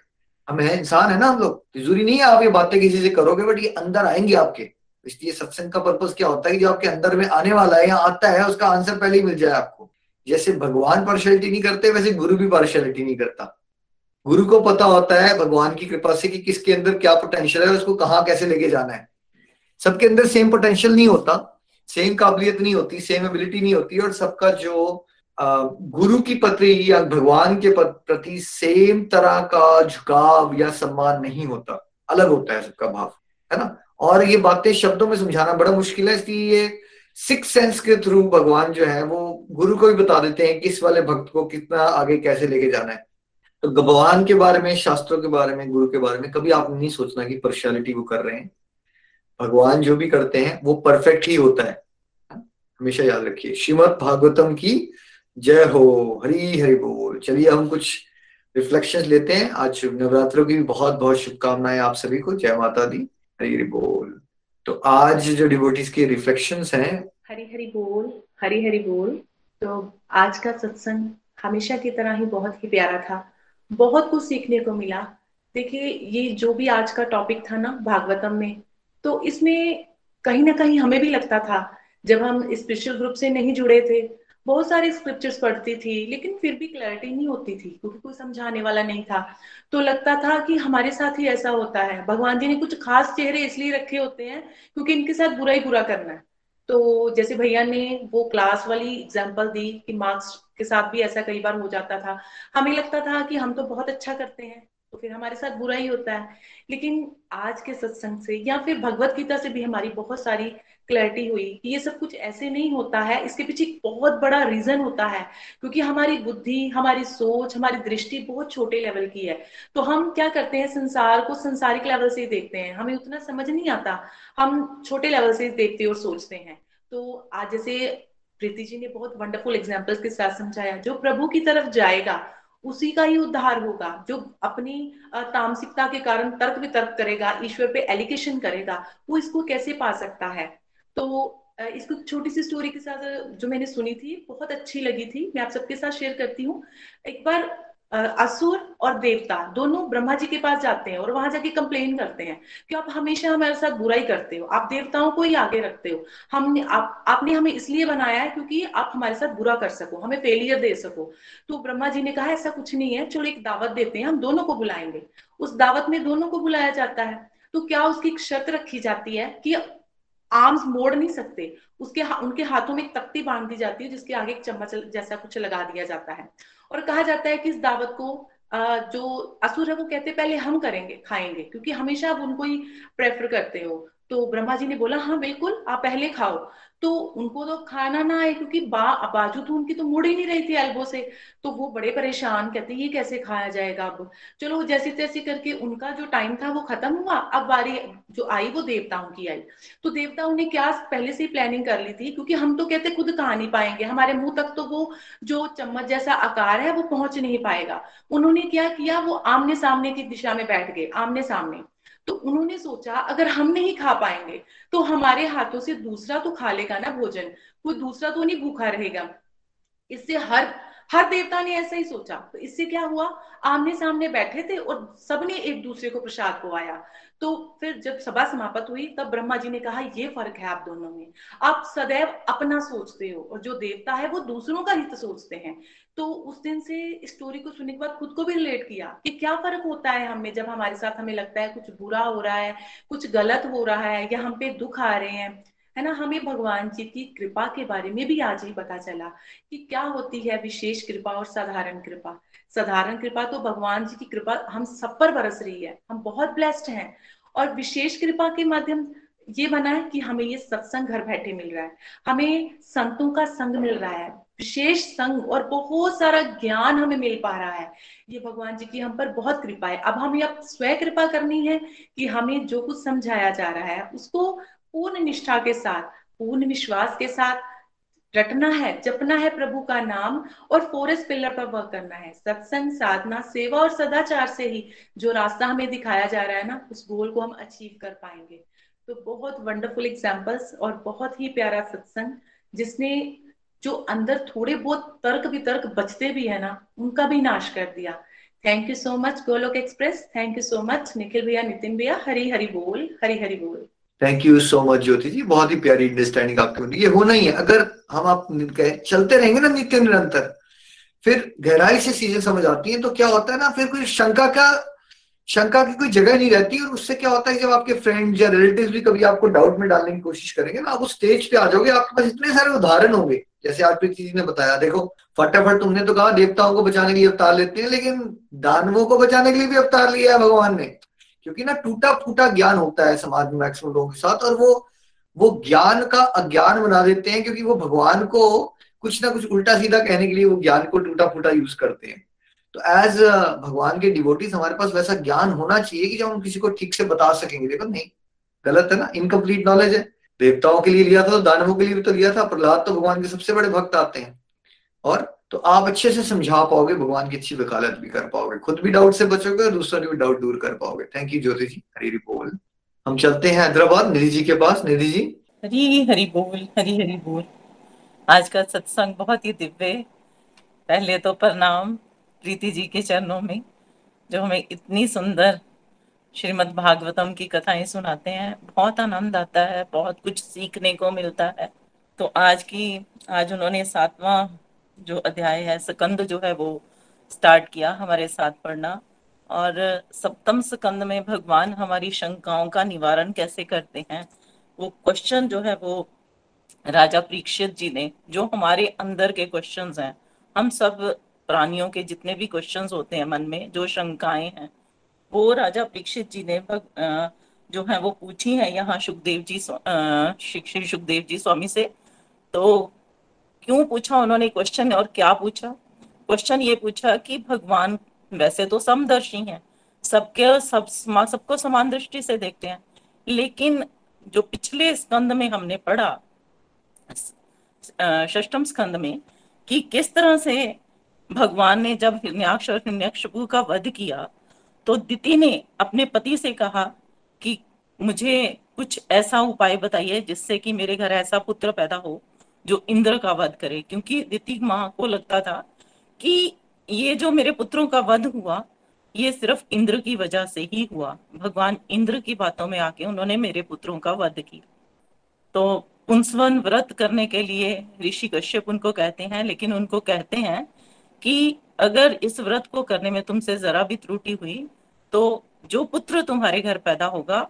हम है इंसान है ना हम लोग, जरूरी नहीं है आप ये बातें किसी से करोगे बट ये अंदर आएंगे आपके। इसलिए सत्संग का पर्पस क्या होता है कि जो आपके अंदर में आने वाला है या आता है उसका आंसर पहले ही मिल जाए आपको। जैसे भगवान पार्शियलिटी नहीं करते वैसे गुरु भी पार्शियलिटी नहीं करता। गुरु को पता होता है भगवान की कृपा से कि किसके अंदर क्या पोटेंशियल है और उसको कहाँ कैसे लेके जाना है। सबके अंदर सेम पोटेंशियल नहीं होता, सेम काबिलियत नहीं होती, सेम एबिलिटी नहीं होती और सबका जो गुरु की प्रति या भगवान के प्रति सेम तरह का झुकाव या सम्मान नहीं होता, अलग होता है सबका भाव, है ना। और ये बातें शब्दों में समझाना बड़ा मुश्किल है, इसलिए ये सिक्स सेंस के थ्रू भगवान जो है वो गुरु को भी बता देते हैं कि इस वाले भक्त को कितना आगे कैसे लेके जाना है। तो भगवान के बारे में, शास्त्रों के बारे में, गुरु के बारे में कभी आप नहीं सोचना कि पर्सनैलिटी वो कर रहे हैं। भगवान जो भी करते हैं वो परफेक्ट ही होता है, हमेशा याद रखिए। श्रीमद भागवतम की जय हो, हरि हरि बोल। चलिए हम कुछ रिफ्लेक्शंस लेते हैं। आज नवरात्रों की बहुत बहुत शुभकामनाएं आप सभी को। जय माता दी, हरि हरि बोल। तो आज जो डिवोटीज के रिफ्लेक्शंस हैं, हरि हरि बोल, हरि हरि बोल। तो आज का सत्संग हमेशा की तरह ही बहुत ही प्यारा था, बहुत कुछ सीखने को मिला। देखिए ये जो भी आज का टॉपिक था ना भागवतम में, तो इसमें कहीं ना कहीं हमें भी लगता था जब हम स्पेशल ग्रुप से नहीं जुड़े थे, बहुत सारे स्क्रिप्चर्स पढ़ती थी लेकिन फिर भी क्लैरिटी नहीं होती थी क्योंकि कोई समझाने वाला नहीं था। तो लगता था कि हमारे साथ ही ऐसा होता है, भगवान जी ने कुछ खास चेहरे इसलिए रखे होते हैं क्योंकि इनके साथ बुरा ही बुरा करना है। तो जैसे भैया ने वो क्लास वाली एग्जाम्पल दी कि मार्क्स के साथ भी ऐसा कई बार हो जाता था, हमें लगता था कि हम तो बहुत अच्छा करते हैं तो फिर हमारे साथ बुरा ही होता है। लेकिन आज के सत्संग से या फिर भगवदगीता से भी हमारी बहुत सारी क्लैरिटी हुई कि ये सब कुछ ऐसे नहीं होता है, इसके पीछे एक बहुत बड़ा रीजन होता है क्योंकि हमारी बुद्धि, हमारी सोच, हमारी दृष्टि बहुत छोटे लेवल की है। तो हम क्या करते हैं, संसार को संसारिक लेवल से ही देखते हैं, हमें उतना समझ नहीं आता, हम छोटे लेवल से देखते और सोचते हैं। तो आज जैसे प्रीति जी ने बहुत वंडरफुल एग्जाम्पल्स के साथ समझाया, जो प्रभु की तरफ जाएगा उसी का ही उद्धार होगा, जो अपनी तामसिकता के कारण तर्क वितर्क करेगा, ईश्वर पे एलिगेशन करेगा, वो इसको कैसे पा सकता है। तो इसको छोटी सी स्टोरी के साथ जो मैंने सुनी थी बहुत अच्छी लगी थी, मैं आप सबके साथ शेयर करती हूँ। एक बार असुर और देवता दोनों ब्रह्मा जी के पास जाते हैं और वहां जाके कंप्लेन करते हैं कि आप हमेशा हमारे साथ बुरा ही करते हो, आप देवताओं को ही आगे रखते हो, हमने आप आपने हमें इसलिए बनाया है क्योंकि आप हमारे साथ बुरा कर सको, हमें फेलियर दे सको। तो ब्रह्मा जी ने कहा ऐसा कुछ नहीं है, चलो एक दावत देते हैं, हम दोनों को बुलाएंगे। उस दावत में दोनों को बुलाया जाता है, तो क्या उसकी एक शर्त रखी जाती है कि आर्म्स मोड़ नहीं सकते, उसके उनके हाथों में एक तख्ती बांध दी जाती है जिसके आगे एक चम्मच जैसा कुछ लगा दिया जाता है और कहा जाता है कि इस दावत को जो असुर है वो कहते पहले हम करेंगे, खाएंगे, क्योंकि हमेशा आप उनको ही प्रेफर करते हो। तो ब्रह्मा जी ने बोला हाँ बिल्कुल आप पहले खाओ। तो उनको तो खाना ना आए क्योंकि बा बाजू तो उनकी तो मुड़ ही नहीं रही थी एल्बो से, तो वो बड़े परेशान, कहते ये कैसे खाया जाएगा। अब चलो जैसे तैसे करके उनका जो टाइम था वो खत्म हुआ। अब बारी जो आई वो देवताओं की आई, तो देवताओं ने क्या पहले से ही प्लानिंग कर ली थी क्योंकि हम तो कहते खुद खा नहीं पाएंगे, हमारे मुंह तक तो वो जो चम्मच जैसा आकार है वो पहुंच नहीं पाएगा। उन्होंने क्या किया, वो आमने सामने की दिशा में बैठ गए, आमने सामने। तो उन्होंने सोचा अगर हम नहीं खा पाएंगे तो हमारे हाथों से दूसरा तो खा लेगा ना भोजन, कोई दूसरा तो नहीं भूखा रहेगा। इससे हर हर देवता ने ऐसा ही सोचा। तो इससे क्या हुआ, आमने सामने बैठे थे और सबने एक दूसरे को प्रसाद पवाया। तो फिर जब सभा समाप्त हुई तब ब्रह्मा जी ने कहा ये फर्क है आप दोनों में, आप सदैव अपना सोचते हो और जो देवता है वो दूसरों का हित सोचते हैं। तो उस दिन से स्टोरी को सुनने के बाद खुद को भी रिलेट किया कि क्या फर्क होता है हमें, जब हमारे साथ हमें लगता है कुछ बुरा हो रहा है, कुछ गलत हो रहा है या हम पे दुख आ रहे हैं, है ना। हमें भगवान जी की कृपा के बारे में भी आज ही पता चला कि क्या होती है विशेष कृपा और साधारण कृपा। साधारण कृपा तो भगवान जी की कृपा हम सब पर बरस रही है, हम बहुत ब्लेस्ड हैं, और विशेष कृपा के माध्यम ये बना है कि हमें ये सत्संग घर बैठे मिल रहा है, हमें संतों का संग मिल रहा है, विशेष संग, और बहुत सारा ज्ञान हमें मिल पा रहा है। ये भगवान जी की हम पर बहुत कृपा है। अब हमें अब स्वयं कृपा करनी है कि हमें जो कुछ समझाया जा रहा है उसको पूर्ण निष्ठा के साथ, पूर्ण विश्वास के साथ रटना है, जपना है प्रभु का नाम, और फोरेस्ट पिलर पर वर्क करना है। सत्संग, साधना, सेवा और सदाचार से ही जो रास्ता हमें दिखाया जा रहा है ना, उस गोल को हम अचीव कर पाएंगे। तो बहुत वंडरफुल एग्जाम्पल्स और बहुत ही प्यारा सत्संग, जिसने जो अंदर थोड़े बहुत तर्क वितर्क बचते भी है ना, उनका भी नाश कर दिया। Thank you so much Golok express, thank you so much Nikhil भैया, नितिन भैया, हरि हरि बोल, हरि हरि बोल। Thank you so much Jyoti ji, बहुत ही प्यारी अंडरस्टैंडिंग आपकी। ये होना ही है, अगर हम आप चलते रहेंगे ना नित्य निरंतर, फिर गहराई से चीजें समझ आती हैं। तो क्या होता है ना, फिर कोई शंका का शंका की कोई जगह नहीं रहती। और उससे क्या होता है, जब आपके फ्रेंड्स या रिलेटिव्स भी कभी आपको डाउट में डालने की कोशिश करेंगे ना, आप उस स्टेज पे आ जाओगे, आपके पास इतने सारे उदाहरण होंगे। जैसे आप जी ने बताया, देखो फटाफट तुमने तो कहा देवताओं को बचाने के लिए अवतार लेते हैं, लेकिन दानवों को बचाने के लिए भी अवतार लिया है भगवान ने। क्योंकि ना टूटा फूटा ज्ञान होता है समाज में मैक्सिमम लोगों के साथ, और वो वो ज्ञान का अज्ञान बना देते हैं, क्योंकि वो भगवान को कुछ ना कुछ उल्टा सीधा कहने के लिए वो ज्ञान को टूटा फूटा यूज करते हैं। तो एज भगवान के डिवोटीज हमारे पास वैसा ज्ञान होना चाहिए कि जब हम किसी को ठीक से बता सकेंगे, देखो नहीं गलत है ना, इनकम्प्लीट नॉलेज है। देवताओं के लिए लिया था तो दानवों के लिए भी तो लिया था। प्रह्लाद तो भगवान के सबसे बड़े भक्त आते हैं, और तो आप अच्छे से समझा पाओगे, भगवान की अच्छी वकालत भी कर पाओगे, खुद भी डाउट से बचोगे और दूसरों ने भी डाउट दूर कर पाओगे। थैंक यू ज्योति जी, हरी बोल। हम चलते हैं हैदराबाद निधि जी के पास। निधि जी, हरी हरी बोल, हरी हरी बोल। आज का सत्संग बहुत ही दिव्य। पहले तो प्रणाम प्रीति जी के चरणों में, जो हमें इतनी सुंदर श्रीमद भागवतम की कथाएं सुनाते हैं। बहुत आनंद आता है, बहुत कुछ सीखने को मिलता है। तो आज की आज उन्होंने सातवां जो अध्याय है, स्कंद जो है वो स्टार्ट किया हमारे साथ पढ़ना, और सप्तम स्कंद में भगवान हमारी शंकाओं का निवारण कैसे करते हैं, वो क्वेश्चन जो है वो राजा परीक्षित जी ने, जो हमारे अंदर के क्वेश्चंस हैं, हम सब प्राणियों के जितने भी क्वेश्चंस होते हैं मन में, जो शंकाएं हैं, वो राजा परीक्षित जी ने भग, जो है वो पूछी है यहाँ सुखदेव जी, श्री सुखदेव जी स्वामी से। तो क्यों पूछा उन्होंने क्वेश्चन, और क्या पूछा क्वेश्चन? ये पूछा कि भगवान वैसे तो समदर्शी हैं, सबके सब सबको समान दृष्टि से देखते हैं, लेकिन जो पिछले स्कंद में हमने पढ़ा, षष्ठम स्कंद में, कि किस तरह से भगवान ने जब हिरण्याक्ष और हिरण्यकश्यप का वध किया, तो दिति ने अपने पति से कहा कि मुझे कुछ ऐसा उपाय बताइए जिससे कि मेरे घर ऐसा पुत्र पैदा हो जो इंद्र का वध करे, क्योंकि दिति माँ को लगता था कि ये जो मेरे पुत्रों का वध हुआ, ये सिर्फ इंद्र की वजह से ही हुआ, भगवान इंद्र की बातों में आके उन्होंने मेरे पुत्रों का वध किया। तो पुंसवन व्रत करने के लिए ऋषि कश्यप उनको कहते हैं, लेकिन उनको कहते हैं कि अगर इस व्रत को करने में तुमसे जरा भी त्रुटि हुई, तो जो पुत्र तुम्हारे घर पैदा होगा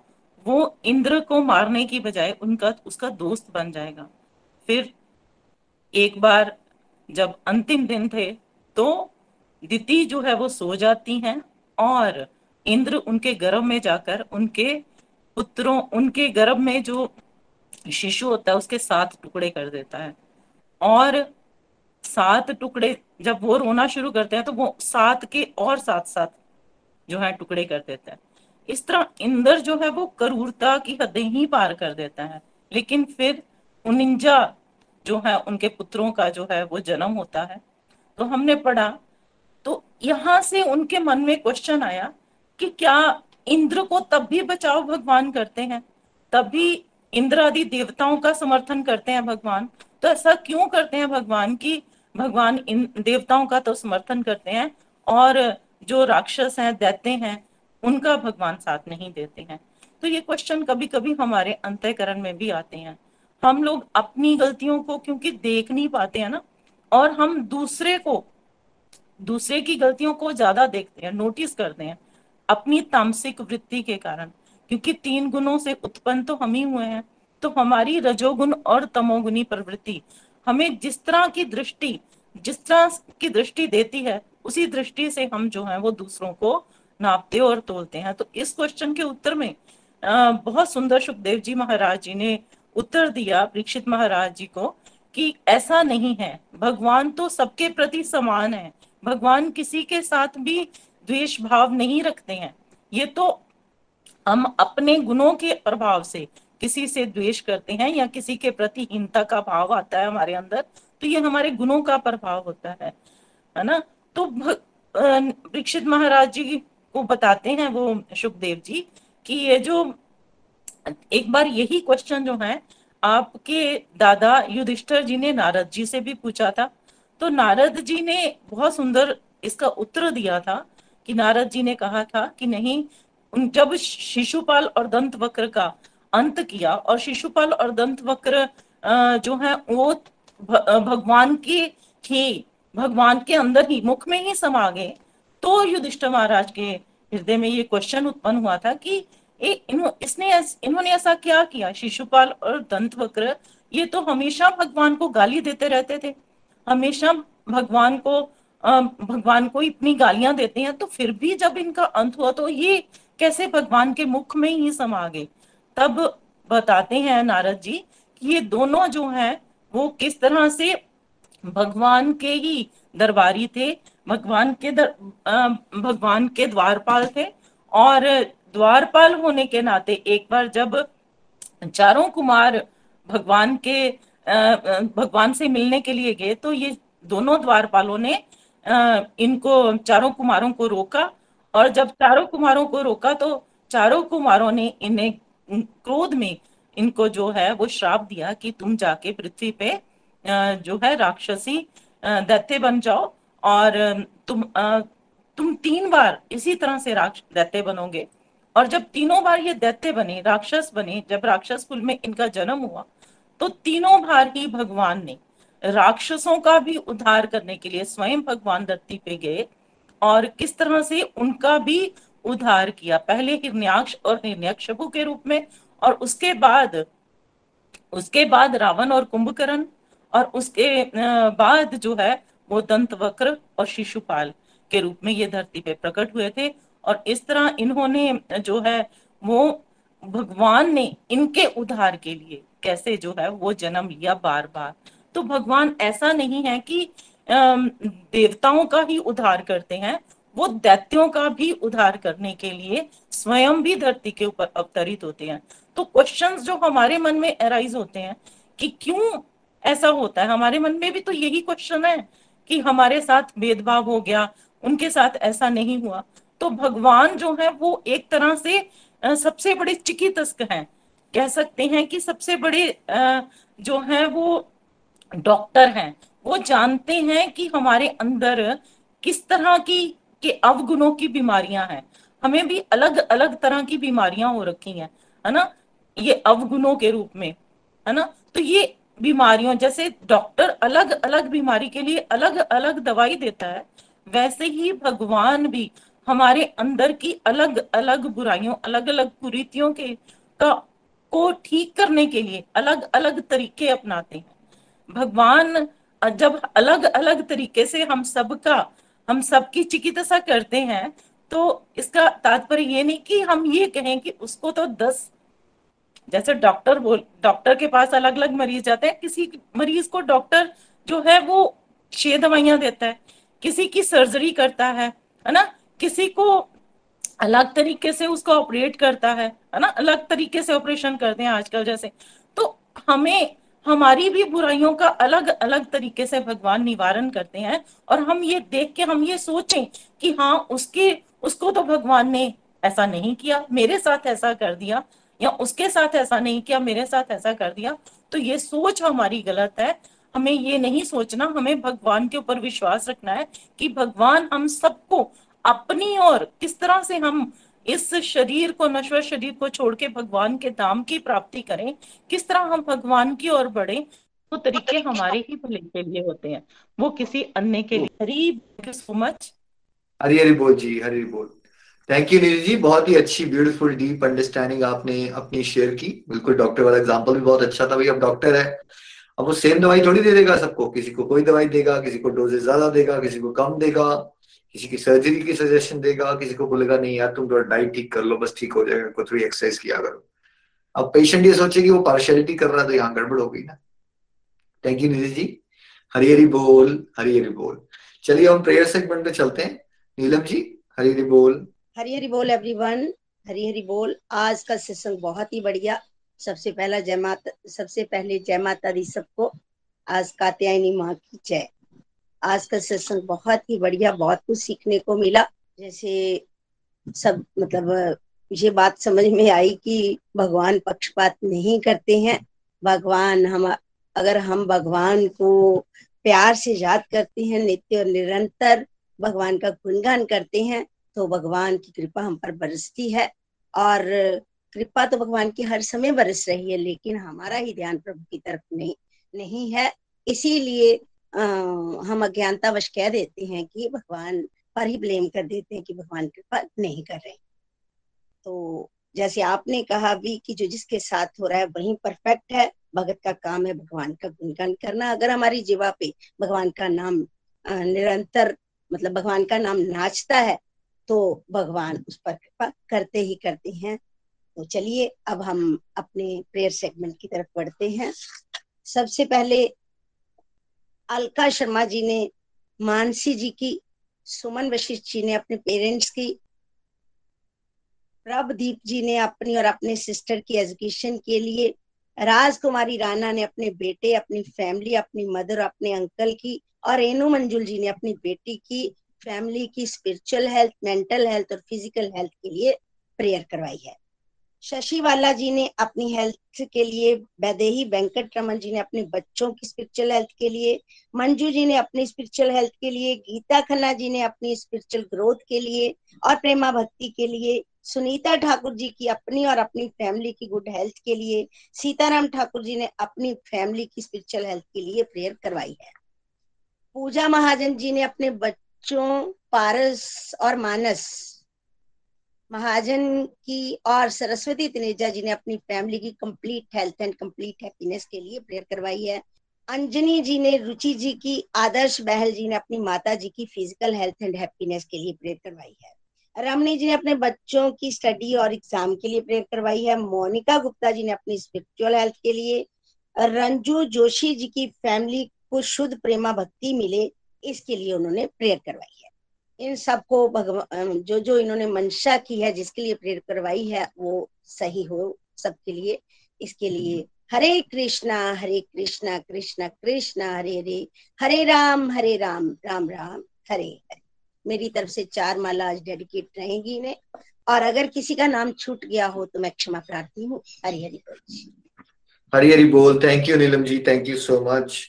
वो इंद्र को मारने की बजाय उनका उसका दोस्त बन जाएगा। फिर एक बार जब अंतिम दिन थे, तो दिति जो है वो सो जाती हैं, और इंद्र उनके गर्भ में जाकर उनके पुत्रों उनके गर्भ में जो शिशु होता है उसके सात टुकड़े कर देता है। और सात टुकड़े जब वो रोना शुरू करते हैं, तो वो सात के और साथ साथ जो है टुकड़े कर देता है। इस तरह इंद्र जो है वो क्रूरता की हदें ही पार कर देता है। लेकिन फिर उनिंजा जो है उनके पुत्रों का जो है वो जन्म होता है। तो हमने पढ़ा, तो यहाँ से उनके मन में क्वेश्चन आया कि क्या इंद्र को तब भी बचाव भगवान करते हैं, तब भी इंद्र आदि देवताओं का समर्थन करते हैं भगवान? तो ऐसा क्यों करते हैं भगवान कि भगवान इन देवताओं का तो समर्थन करते हैं और जो राक्षस हैं, दैत्य हैं, उनका भगवान साथ नहीं देते हैं? तो ये क्वेश्चन कभी कभी हमारे अंतःकरण में भी आते हैं। हम लोग अपनी गलतियों को क्योंकि देख नहीं पाते हैं ना, और हम दूसरे को दूसरे की गलतियों को ज्यादा देखते हैं, नोटिस करते हैं, अपनी तामसिक वृत्ति के कारण, क्योंकि तीन गुणों से उत्पन्न तो हम ही हुए हैं। तो हमारी रजोगुण और तमोगुणी प्रवृत्ति हमें जिस तरह की दृष्टि जिस तरह की दृष्टि देती है, उसी दृष्टि से हम जो है वो दूसरों को नापते और तोलते हैं। तो इस क्वेश्चन के उत्तर में बहुत सुंदर सुखदेव जी महाराज जी ने उत्तर दिया परीक्षित महाराज जी को कि ऐसा नहीं है, भगवान तो सबके प्रति समान है, भगवान किसी के साथ भी द्वेष भाव नहीं रखते हैं। ये तो हम अपने गुणों के प्रभाव से किसी से द्वेष करते हैं या किसी के प्रति हीनता का भाव आता है हमारे अंदर, तो ये हमारे गुणों का प्रभाव होता है, है ना। तो परीक्षित महाराज जी को बताते हैं वो सुखदेव जी कि ये जो एक बार यही क्वेश्चन जो है आपके दादा युधिष्ठिर जी ने नारद जी से भी पूछा था, तो नारद जी ने बहुत सुंदर इसका उत्तर दिया था कि नारद जी ने कहा था कि नहीं, जब शिशुपाल और दंतवक्र का अंत किया और शिशुपाल और दंतवक्र जो है वो भगवान के थे, भगवान के अंदर ही मुख में ही समा गए, तो युधिष्ठिर महाराज के हृदय में ये क्वेश्चन उत्पन्न हुआ था कि इन्हों, इसने इन्होंने ऐसा क्या किया, शिशुपाल और दंतवक्र ये तो हमेशा भगवान को गाली देते रहते थे, हमेशा भगवान को भगवान को इतनी गालियां देते हैं, तो फिर भी जब इनका अंत हुआ तो ये कैसे भगवान के मुख में ही समा गए। तब बताते हैं नारद जी कि ये दोनों जो हैं वो किस तरह से भगवान के ही दरबारी थे, भगवान के दर, भगवान के द्वारपाल थे, और द्वारपाल होने के नाते एक बार जब चारों कुमार भगवान के भगवान से मिलने के लिए गए तो ये दोनों द्वारपालों ने इनको चारों कुमारों को रोका, और जब चारों कुमारों को रोका तो चारों कुमारों ने इन्हें क्रोध में इनको जो है वो श्राप दिया कि तुम जाके पृथ्वी पे जो है राक्षसी दैत्य बन जाओ और तुम तुम तीन बार इसी तरह से राक्षस दैत्य बनोगे। और जब तीनों बार ये दैत्य बने, राक्षस बने, जब राक्षस कुल में इनका जन्म हुआ तो तीनों बार ही भगवान ने राक्षसों का भी उद्धार करने के लिए स्वयं भगवान धरती पे गए और किस तरह से उनका भी उद्धार किया, पहले हिरण्याक्ष और हिरण्यकश्यप के रूप में, और उसके बाद उसके बाद रावण और कुंभकर्ण, और उसके बाद जो है वो दंतवक्र और शिशुपाल के रूप में ये धरती पे प्रकट हुए थे। और इस तरह इन्होंने जो है वो भगवान ने इनके उद्धार के लिए कैसे जो है वो जन्म लिया बार बार। तो भगवान ऐसा नहीं है कि देवताओं का ही उद्धार करते हैं, वो दैत्यों का भी उद्धार करने के लिए स्वयं भी धरती के ऊपर अवतरित होते हैं। तो क्वेश्चंस जो हमारे मन में अराइज होते हैं कि क्यों ऐसा होता है, हमारे मन में भी तो यही क्वेश्चन है कि हमारे साथ भेदभाव हो गया, उनके साथ ऐसा नहीं हुआ। तो भगवान जो है वो एक तरह से सबसे बड़े चिकित्सक हैं, कह सकते हैं कि सबसे बड़े जो हैं वो डॉक्टर हैं, वो जानते हैं कि हमारे अंदर किस तरह की के अवगुणों की बीमारियां हैं। हमें भी अलग अलग तरह की बीमारियां हो रखी हैं, है ना, ये अवगुणों के रूप में, है ना। तो ये बीमारियों, जैसे डॉक्टर अलग अलग बीमारी के लिए अलग अलग दवाई देता है, वैसे ही भगवान भी हमारे अंदर की अलग अलग बुराइयों, अलग अलग कुरीतियों के का को ठीक करने के लिए अलग अलग तरीके अपनाते हैं। भगवान जब अलग अलग तरीके से हम सबका हम सबकी चिकित्सा करते हैं तो इसका तात्पर्य ये नहीं कि हम ये कहें कि उसको तो दस, जैसे डॉक्टर बोल डॉक्टर के पास अलग अलग मरीज जाते हैं, किसी मरीज को डॉक्टर जो है वो छह दवाइयां देता है, किसी की सर्जरी करता है, है ना, किसी को अलग तरीके से उसको ऑपरेट करता है, है ना, अलग तरीके से ऑपरेशन करते हैं आजकल जैसे। तो हमें हमारी भी बुराइयों का अलग अलग तरीके से भगवान निवारण करते हैं, और हम ये देख के हम ये सोचें कि हाँ उसके उसको तो भगवान ने ऐसा नहीं किया, मेरे साथ ऐसा कर दिया, या उसके साथ ऐसा नहीं किया, मेरे साथ ऐसा कर दिया। तो ये सोच हमारी गलत है, हमें ये नहीं सोचना, हमें भगवान के ऊपर विश्वास रखना है कि भगवान हम सबको अपनी ओर किस तरह से हम इस शरीर को, नश्वर शरीर को छोड़ के भगवान के धाम की प्राप्ति करें, किस तरह हम भगवान की ओर बढ़े, वो तरीके हमारे ही भले के लिए होते हैं, वो किसी अन्य के लिए। हरि सो मच, हरि हरि बोल जी, हरि बोल। थैंक यू नीरज जी, बहुत ही अच्छी ब्यूटीफुल डीप अंडरस्टैंडिंग आपने अपनी शेयर की। बिल्कुल डॉक्टर वाला एग्जाम्पल भी बहुत अच्छा था, भाई अब डॉक्टर है, अब वो सेम दवाई थोड़ी दे देगा सबको, किसी को कोई दवाई देगा, किसी को डोजेज ज्यादा देगा, किसी को कम देगा, किसी की सर्जरी की सजेशन देगा, किसी को बोलेगा नहीं यार तुम थोड़ा डाइट ठीक कर लो बस ठीक हो जाएगा, कुछ भी एक्सरसाइज किया करो। अब पेशेंट ये सोचे कि वो पार्शियलिटी कर रहा है तो यहाँ गड़बड़ हो गई ना। थैंक यू निधि जी, हरि हरि बोल, हरि हरि बोल। चलिए हम प्रेयर सेगमेंट पे चलते हैं। नीलम जी हरि हरि बोल। हरि हरि बोल एवरीवन, हरि हरि बोल। आज का सत्संग बहुत ही बढ़िया। सबसे पहला जय माता, सबसे पहले जय माता दी सबको। आज कात्यायनी माँ की जय। आज का सत्संग बहुत ही बढ़िया, बहुत कुछ सीखने को मिला। जैसे सब मतलब ये बात समझ में आई कि भगवान पक्षपात नहीं करते हैं। भगवान हम अगर हम भगवान को प्यार से याद करते हैं, नित्य और निरंतर भगवान का गुणगान करते हैं तो भगवान की कृपा हम पर बरसती है। और कृपा तो भगवान की हर समय बरस रही है, लेकिन हमारा ही ध्यान प्रभु की तरफ नहीं नहीं है। इसीलिए हम अज्ञानतावश कह देते हैं कि भगवान पर ही ब्लेम कर देते हैं कि भगवान कृपा नहीं कर रहे। तो जैसे आपने कहा भी कि जो जिसके साथ हो रहा है वही परफेक्ट है। भगत का काम है भगवान का गुणगान करना। अगर हमारी जीवा पे भगवान का नाम निरंतर मतलब भगवान का नाम नाचता है तो भगवान उस पर कृपा करते ही करते हैं। तो चलिए अब हम अपने प्रेयर सेगमेंट की तरफ बढ़ते हैं। सबसे पहले अलका शर्मा जी ने, मानसी जी की, सुमन वशिष्ठ जी ने अपने पेरेंट्स की, प्रभदीप जी ने अपनी और अपने सिस्टर की एजुकेशन के लिए, राजकुमारी राणा ने अपने बेटे, अपनी फैमिली, अपनी मदर, अपने अंकल की, और रेनू मंजुल जी ने अपनी बेटी की, फैमिली की स्पिरिचुअल हेल्थ, मेंटल हेल्थ और फिजिकल हेल्थ के लिए प्रेयर करवाई है। शशिवाला जी ने अपनी हेल्थ के लिए, वैदेही वेंकट रमन जी ने अपने बच्चों की स्पिरिचुअल हेल्थ के लिए, मंजू जी ने अपनी स्पिरिचुअल हेल्थ के लिए, गीता खन्ना जी ने अपनी स्पिरिचुअल ग्रोथ के लिए और प्रेमा भक्ति के लिए, सुनीता ठाकुर जी की अपनी और अपनी फैमिली की गुड हेल्थ के लिए, सीताराम ठाकुर जी ने अपनी फैमिली की स्पिरिचुअल हेल्थ के लिए प्रेयर करवाई है। पूजा महाजन जी ने अपने बच्चों पारस और मानस महाजन की और सरस्वती तिनेजा जी ने अपनी फैमिली की complete health and complete happiness के लिए प्रेयर करवाई है। अंजनी जी ने रुचि जी की, आदर्श बहल जी ने अपनी माता जी की फिजिकल हेल्थ एंड हैप्पीनेस के लिए प्रेयर करवाई है। रमनी जी ने अपने बच्चों की स्टडी और एग्जाम के लिए प्रेयर करवाई है। मोनिका गुप्ता जी ने अपनी स्पिरिचुअल हेल्थ के लिए, रंजू जोशी जी की फैमिली को शुद्ध प्रेमा भक्ति मिले इसके लिए उन्होंने प्रेयर करवाई है। इन सबको भगवान जो जो इन्होंने मंशा की है जिसके लिए प्रेरित करवाई है वो सही हो सबके लिए। इसके लिए हरे कृष्णा हरे कृष्णा कृष्णा कृष्णा हरे हरे, हरे राम हरे राम राम राम हरे हरे। मेरी तरफ से चार माला आज डेडिकेट रहेंगी इन्हें, और अगर किसी का नाम छूट गया हो तो मैं क्षमा प्रार्थी हूँ। हरि हरि बोल, हरि हरि बोल। Thank you Neelam ji, thank you so much.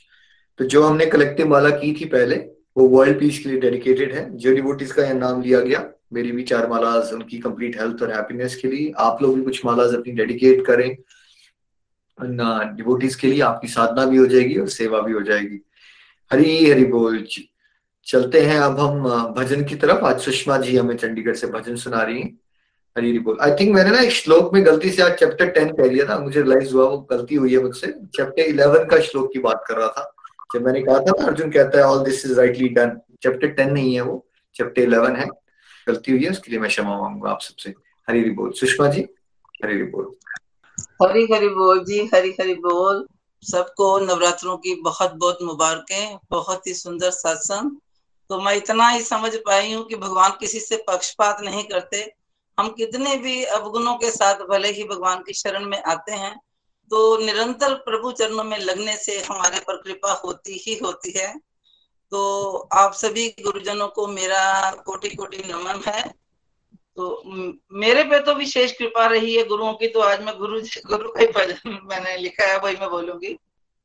तो जो हमने कलेक्टिव माला की थी पहले वो वर्ल्ड पीस के लिए डेडिकेटेड है। जो डिवोटीज का यह नाम लिया गया, मेरी भी चार मालाज उनकी कंप्लीट हेल्थ और हैप्पीनेस के लिए। आप लोग भी कुछ मालाज अपनी डेडिकेट करें डिवोटीज के लिए, आपकी साधना भी हो जाएगी और सेवा भी हो जाएगी। हरि हरि बोल जी। चलते हैं अब हम भजन की तरफ। आज सुषमा जी हमें चंडीगढ़ से भजन सुना रही है। हरि हरि बोल। आई थिंक मैंने ना एक श्लोक में गलती से आज चैप्टर टेन कह लिया था, मुझे रियलाइज हुआ वो गलती हुई है मुझसे। चैप्टर इलेवन का श्लोक की बात कर रहा था जब मैंने कहा था अर्जुन कहता है all this is rightly done. Chapter ten नहीं है वो, चैप्टर इलेवन है। गलती हुई है उसके लिए मैं क्षमा मांगूंगा आप सबसे। हरि हरि बोल। सुषमा जी हरि हरि बोल। हरि हरि बोल जी, हरि हरि बोल। सबको नवरात्रों की बहुत बहुत मुबारकें। बहुत ही सुंदर सत्संग। तो मैं इतना ही समझ पाई हूँ कि भगवान किसी से पक्षपात नहीं करते। हम कितने भी अवगुणों के साथ भले ही भगवान की शरण में आते हैं तो निरंतर प्रभु चरणों में लगने से हमारे पर कृपा होती ही होती है। तो आप सभी गुरुजनों को मेरा कोटि कोटि नमन है। तो मेरे पे तो विशेष कृपा रही है गुरुओं की, तो आज मैं गुरु गुरु का ही भजन मैंने लिखा है वही मैं बोलूंगी।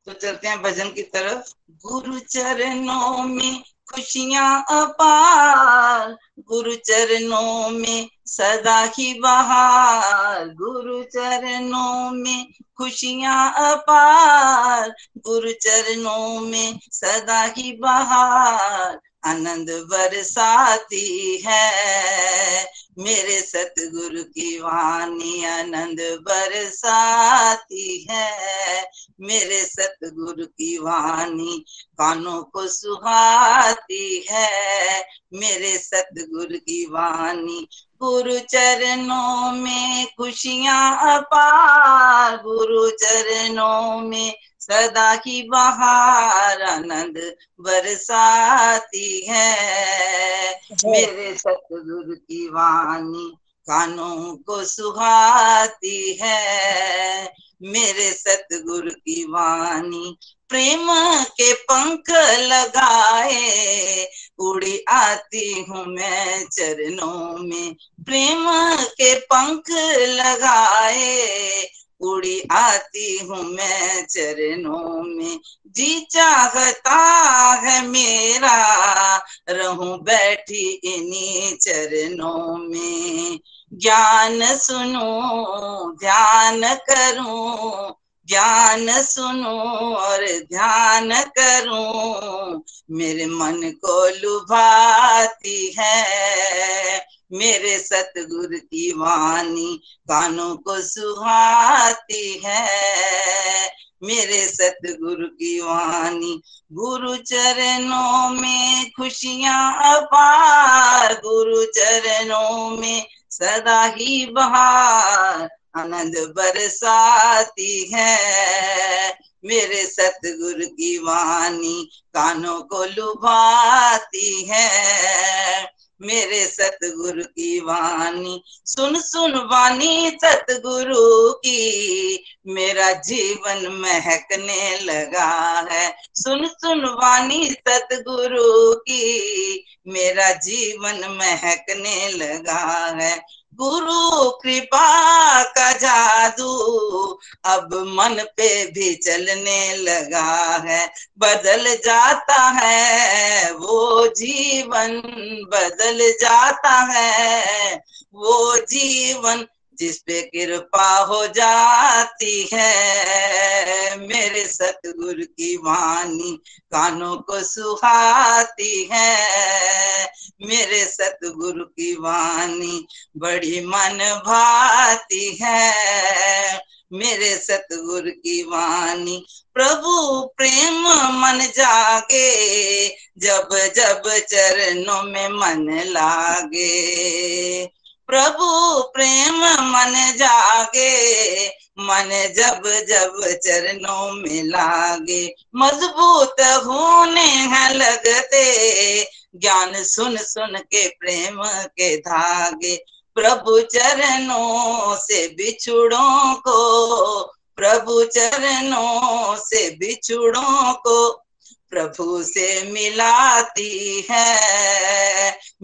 तो चलते हैं भजन की तरफ। गुरु चरणों में खुशियां अपार, गुरु चरणों में सदा ही बहार, गुरु चरणों में खुशियां अपार, गुरु चरणों में सदा ही बहार, आनंद बरसाती है, मेरे सतगुरु की वाणी आनंद बरसाती है, मेरे सतगुरु की वाणी कानों को सुहाती है, मेरे सतगुरु की वाणी गुरु चरणों में खुशियां अपार, गुरु चरणों में सदा की बहार आनंद बरसाती है, मेरे सतगुरु की वाणी कानों को सुहाती है, मेरे सतगुरु की वाणी प्रेम के पंख लगाए उड़ी आती हूँ मैं चरणों में, प्रेम के पंख लगाए उड़ी आती हूँ मैं चरणों में, जी चाहता है मेरा रहूं बैठी इन्हीं चरणों में, ज्ञान सुनूं ध्यान करूं, ज्ञान सुनूं और ध्यान करूं, मेरे मन को लुभाती है, मेरे सतगुरु की वाणी कानों को सुहाती है, मेरे सतगुरु की वाणी गुरु चरणों में खुशियां अपार, गुरु चरणों में सदा ही बहार आनंद बरसाती है, मेरे सतगुरु की वाणी कानों को लुभाती है, मेरे सतगुरु की वाणी सुन सुन वाणी सतगुरु की, मेरा जीवन महकने लगा है, सुन सुन वाणी सतगुरु की, मेरा जीवन महकने लगा है, गुरु कृपा का जादू अब मन पे भी चलने लगा है, बदल जाता है वो जीवन, बदल जाता है वो जीवन जिसपे कृपा हो जाती है, मेरे सतगुरु की वाणी कानों को सुहाती है, मेरे सतगुरु की वाणी बड़ी मन भाती है, मेरे सतगुरु की वाणी प्रभु प्रेम मन जागे, जब जब चरणों में मन लागे, प्रभु प्रेम मन जागे, मन जब जब चरणों में लागे, मजबूत होने हैं लगते ज्ञान सुन सुन के प्रेम के धागे, प्रभु चरणों से बिछुड़ों को, प्रभु चरणों से बिछुड़ों को प्रभु से मिलाती है,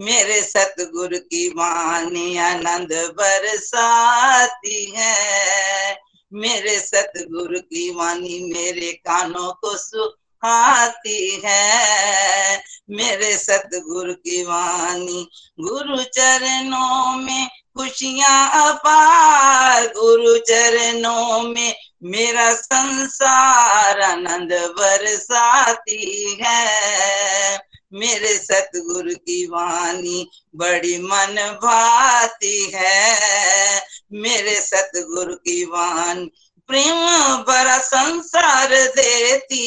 मेरे सतगुरु की वाणी आनंद बरसाती है, मेरे सतगुरु की वाणी मेरे कानों को सुहाती है, मेरे सतगुरु की वाणी गुरु चरणों में खुशियां अपार, गुरु चरणों में मेरा संसार आनंद बरसाती है, मेरे सतगुरु की वाणी बड़ी मन भाती है, मेरे सतगुरु की वाणी प्रेम भरा संसार देती,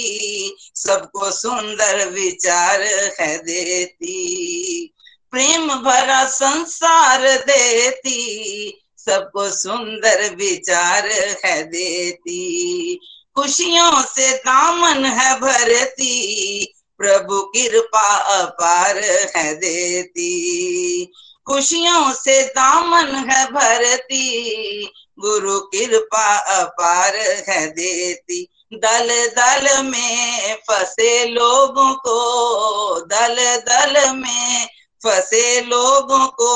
सबको सुंदर विचार है देती, प्रेम भरा संसार देती, सबको सुंदर विचार है देती, खुशियों से दामन है भरती, प्रभु कृपा अपार है देती, खुशियों से दामन है भरती, गुरु कृपा अपार है देती, दल दल में फंसे लोगों को, दल दल में फंसे लोगों को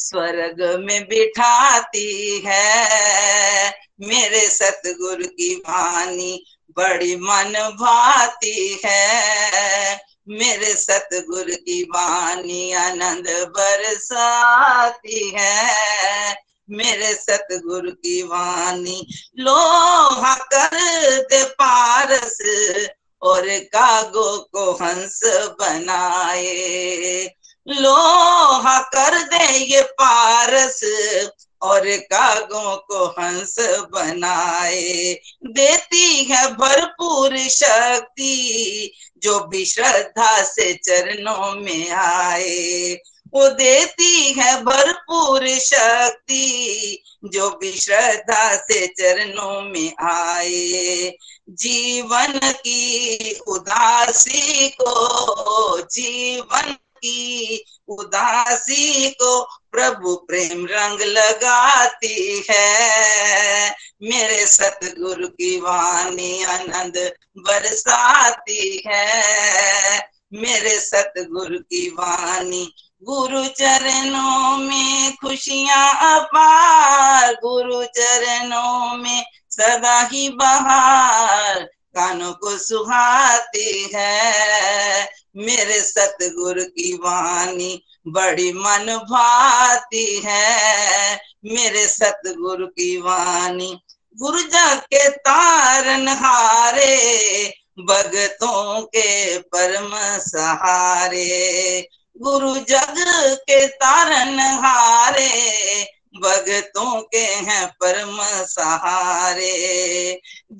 स्वर्ग में बिठाती है, मेरे सतगुरु की वाणी बड़ी मन भाती है, मेरे सतगुरु की वाणी आनंद बरसाती है, मेरे सतगुरु की वाणी लोहा कर दे पारस, और कागो को हंस बनाए। लोहा कर दे ये पारस और कागों को हंस बनाए। देती है भरपूर शक्ति जो भी श्रद्धा से चरणों में आए। वो देती है भरपूर शक्ति जो भी श्रद्धा से चरणों में आए। जीवन की उदासी को जीवन की उदासी को प्रभु प्रेम रंग लगाती है। मेरे सतगुरु की वाणी आनंद बरसाती है। मेरे सतगुरु की वाणी गुरु चरणों में खुशियां अपार। गुरु चरणों में सदा ही बहार कानों को सुहाती है। मेरे सतगुरु की वाणी बड़ी मन भाती है। मेरे सतगुरु की वाणी गुर्जर के तारन हारे भगतों के परम सहारे। गुरु जग के तारन हारे भगतों के हैं परम सहारे।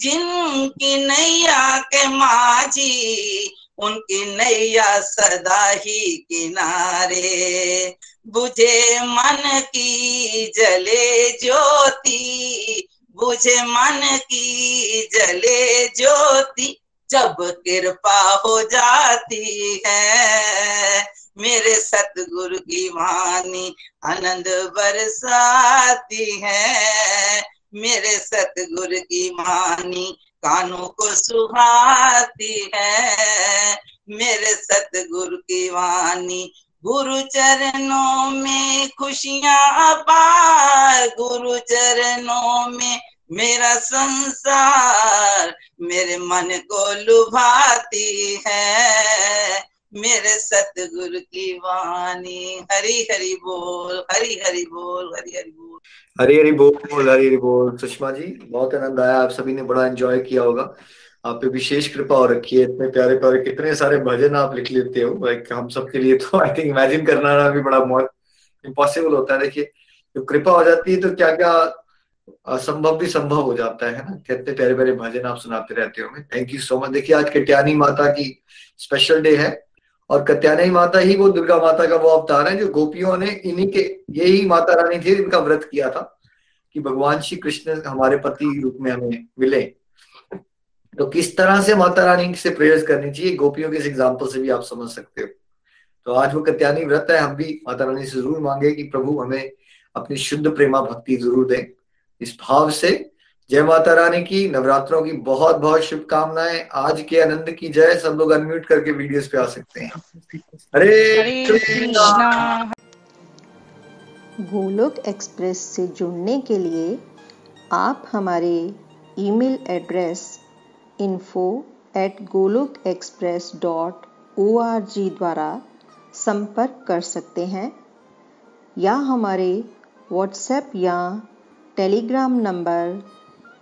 जिनकी नैया के माझी उनकी नैया सदा ही किनारे। बुझे मन की जले ज्योति बुझे मन की जले ज्योति जब कृपा हो जाती है। मेरे सतगुरु की वाणी आनंद बरसाती है। मेरे सतगुरु की वाणी कानों को सुहाती है। मेरे सतगुरु की वाणी गुरु चरणों में खुशियां अपार। गुरु चरणों में मेरा संसार मेरे मन को लुभाती है। मेरे सतगुरु की वाणी। हरि हरि बोल, हरि हरि बोल, हरि हरि बोल, हरि हरि बोल, हरि हरि बोल। सुषमा जी, बहुत आनंद आया, आप सभी ने बड़ा एंजॉय किया होगा। आप पे विशेष कृपा हो रखी है, इतने प्यारे प्यारे कितने सारे भजन आप लिख लेते हो, लाइक हम सबके लिए तो आई थिंक इमेजिन करना भी बड़ा इम्पॉसिबल होता है। देखिए जब कृपा हो जाती है तो क्या क्या असंभव भी संभव हो जाता है ना। कितने प्यारे प्यारे भजन आप सुनाते रहते हो। Thank you so much. देखिए आज कत्यायनी माता की स्पेशल डे है और कत्यायनी माता ही वो दुर्गा माता का वो अवतार है जो गोपियों ने इन्हीं के, यही माता रानी थी इनका व्रत किया था कि भगवान श्री कृष्ण हमारे पति रूप में हमें मिले। तो किस तरह से माता रानी से प्रेयर्स करनी चाहिए गोपियों के इस एग्जाम्पल से भी आप समझ सकते हो। तो आज वो कत्यायनी व्रत है, हम भी माता रानी से जरूर मांगे कि प्रभु हमें अपनी शुद्ध प्रेमा भक्ति जरूर दें। इस भाव से जय माता रानी की, नवरात्रों की बहुत बहुत शुभकामनाएं। आज के आनंद की जय। सब लोग अनम्यूट करके वीडियोस पे आ सकते हैं। हरे कृष्णा। गोलोक एक्सप्रेस से जुड़ने के लिए आप हमारे email address info at Golok express dot O R G द्वारा संपर्क कर सकते हैं या हमारे व्हाट्सएप या टेलीग्राम नंबर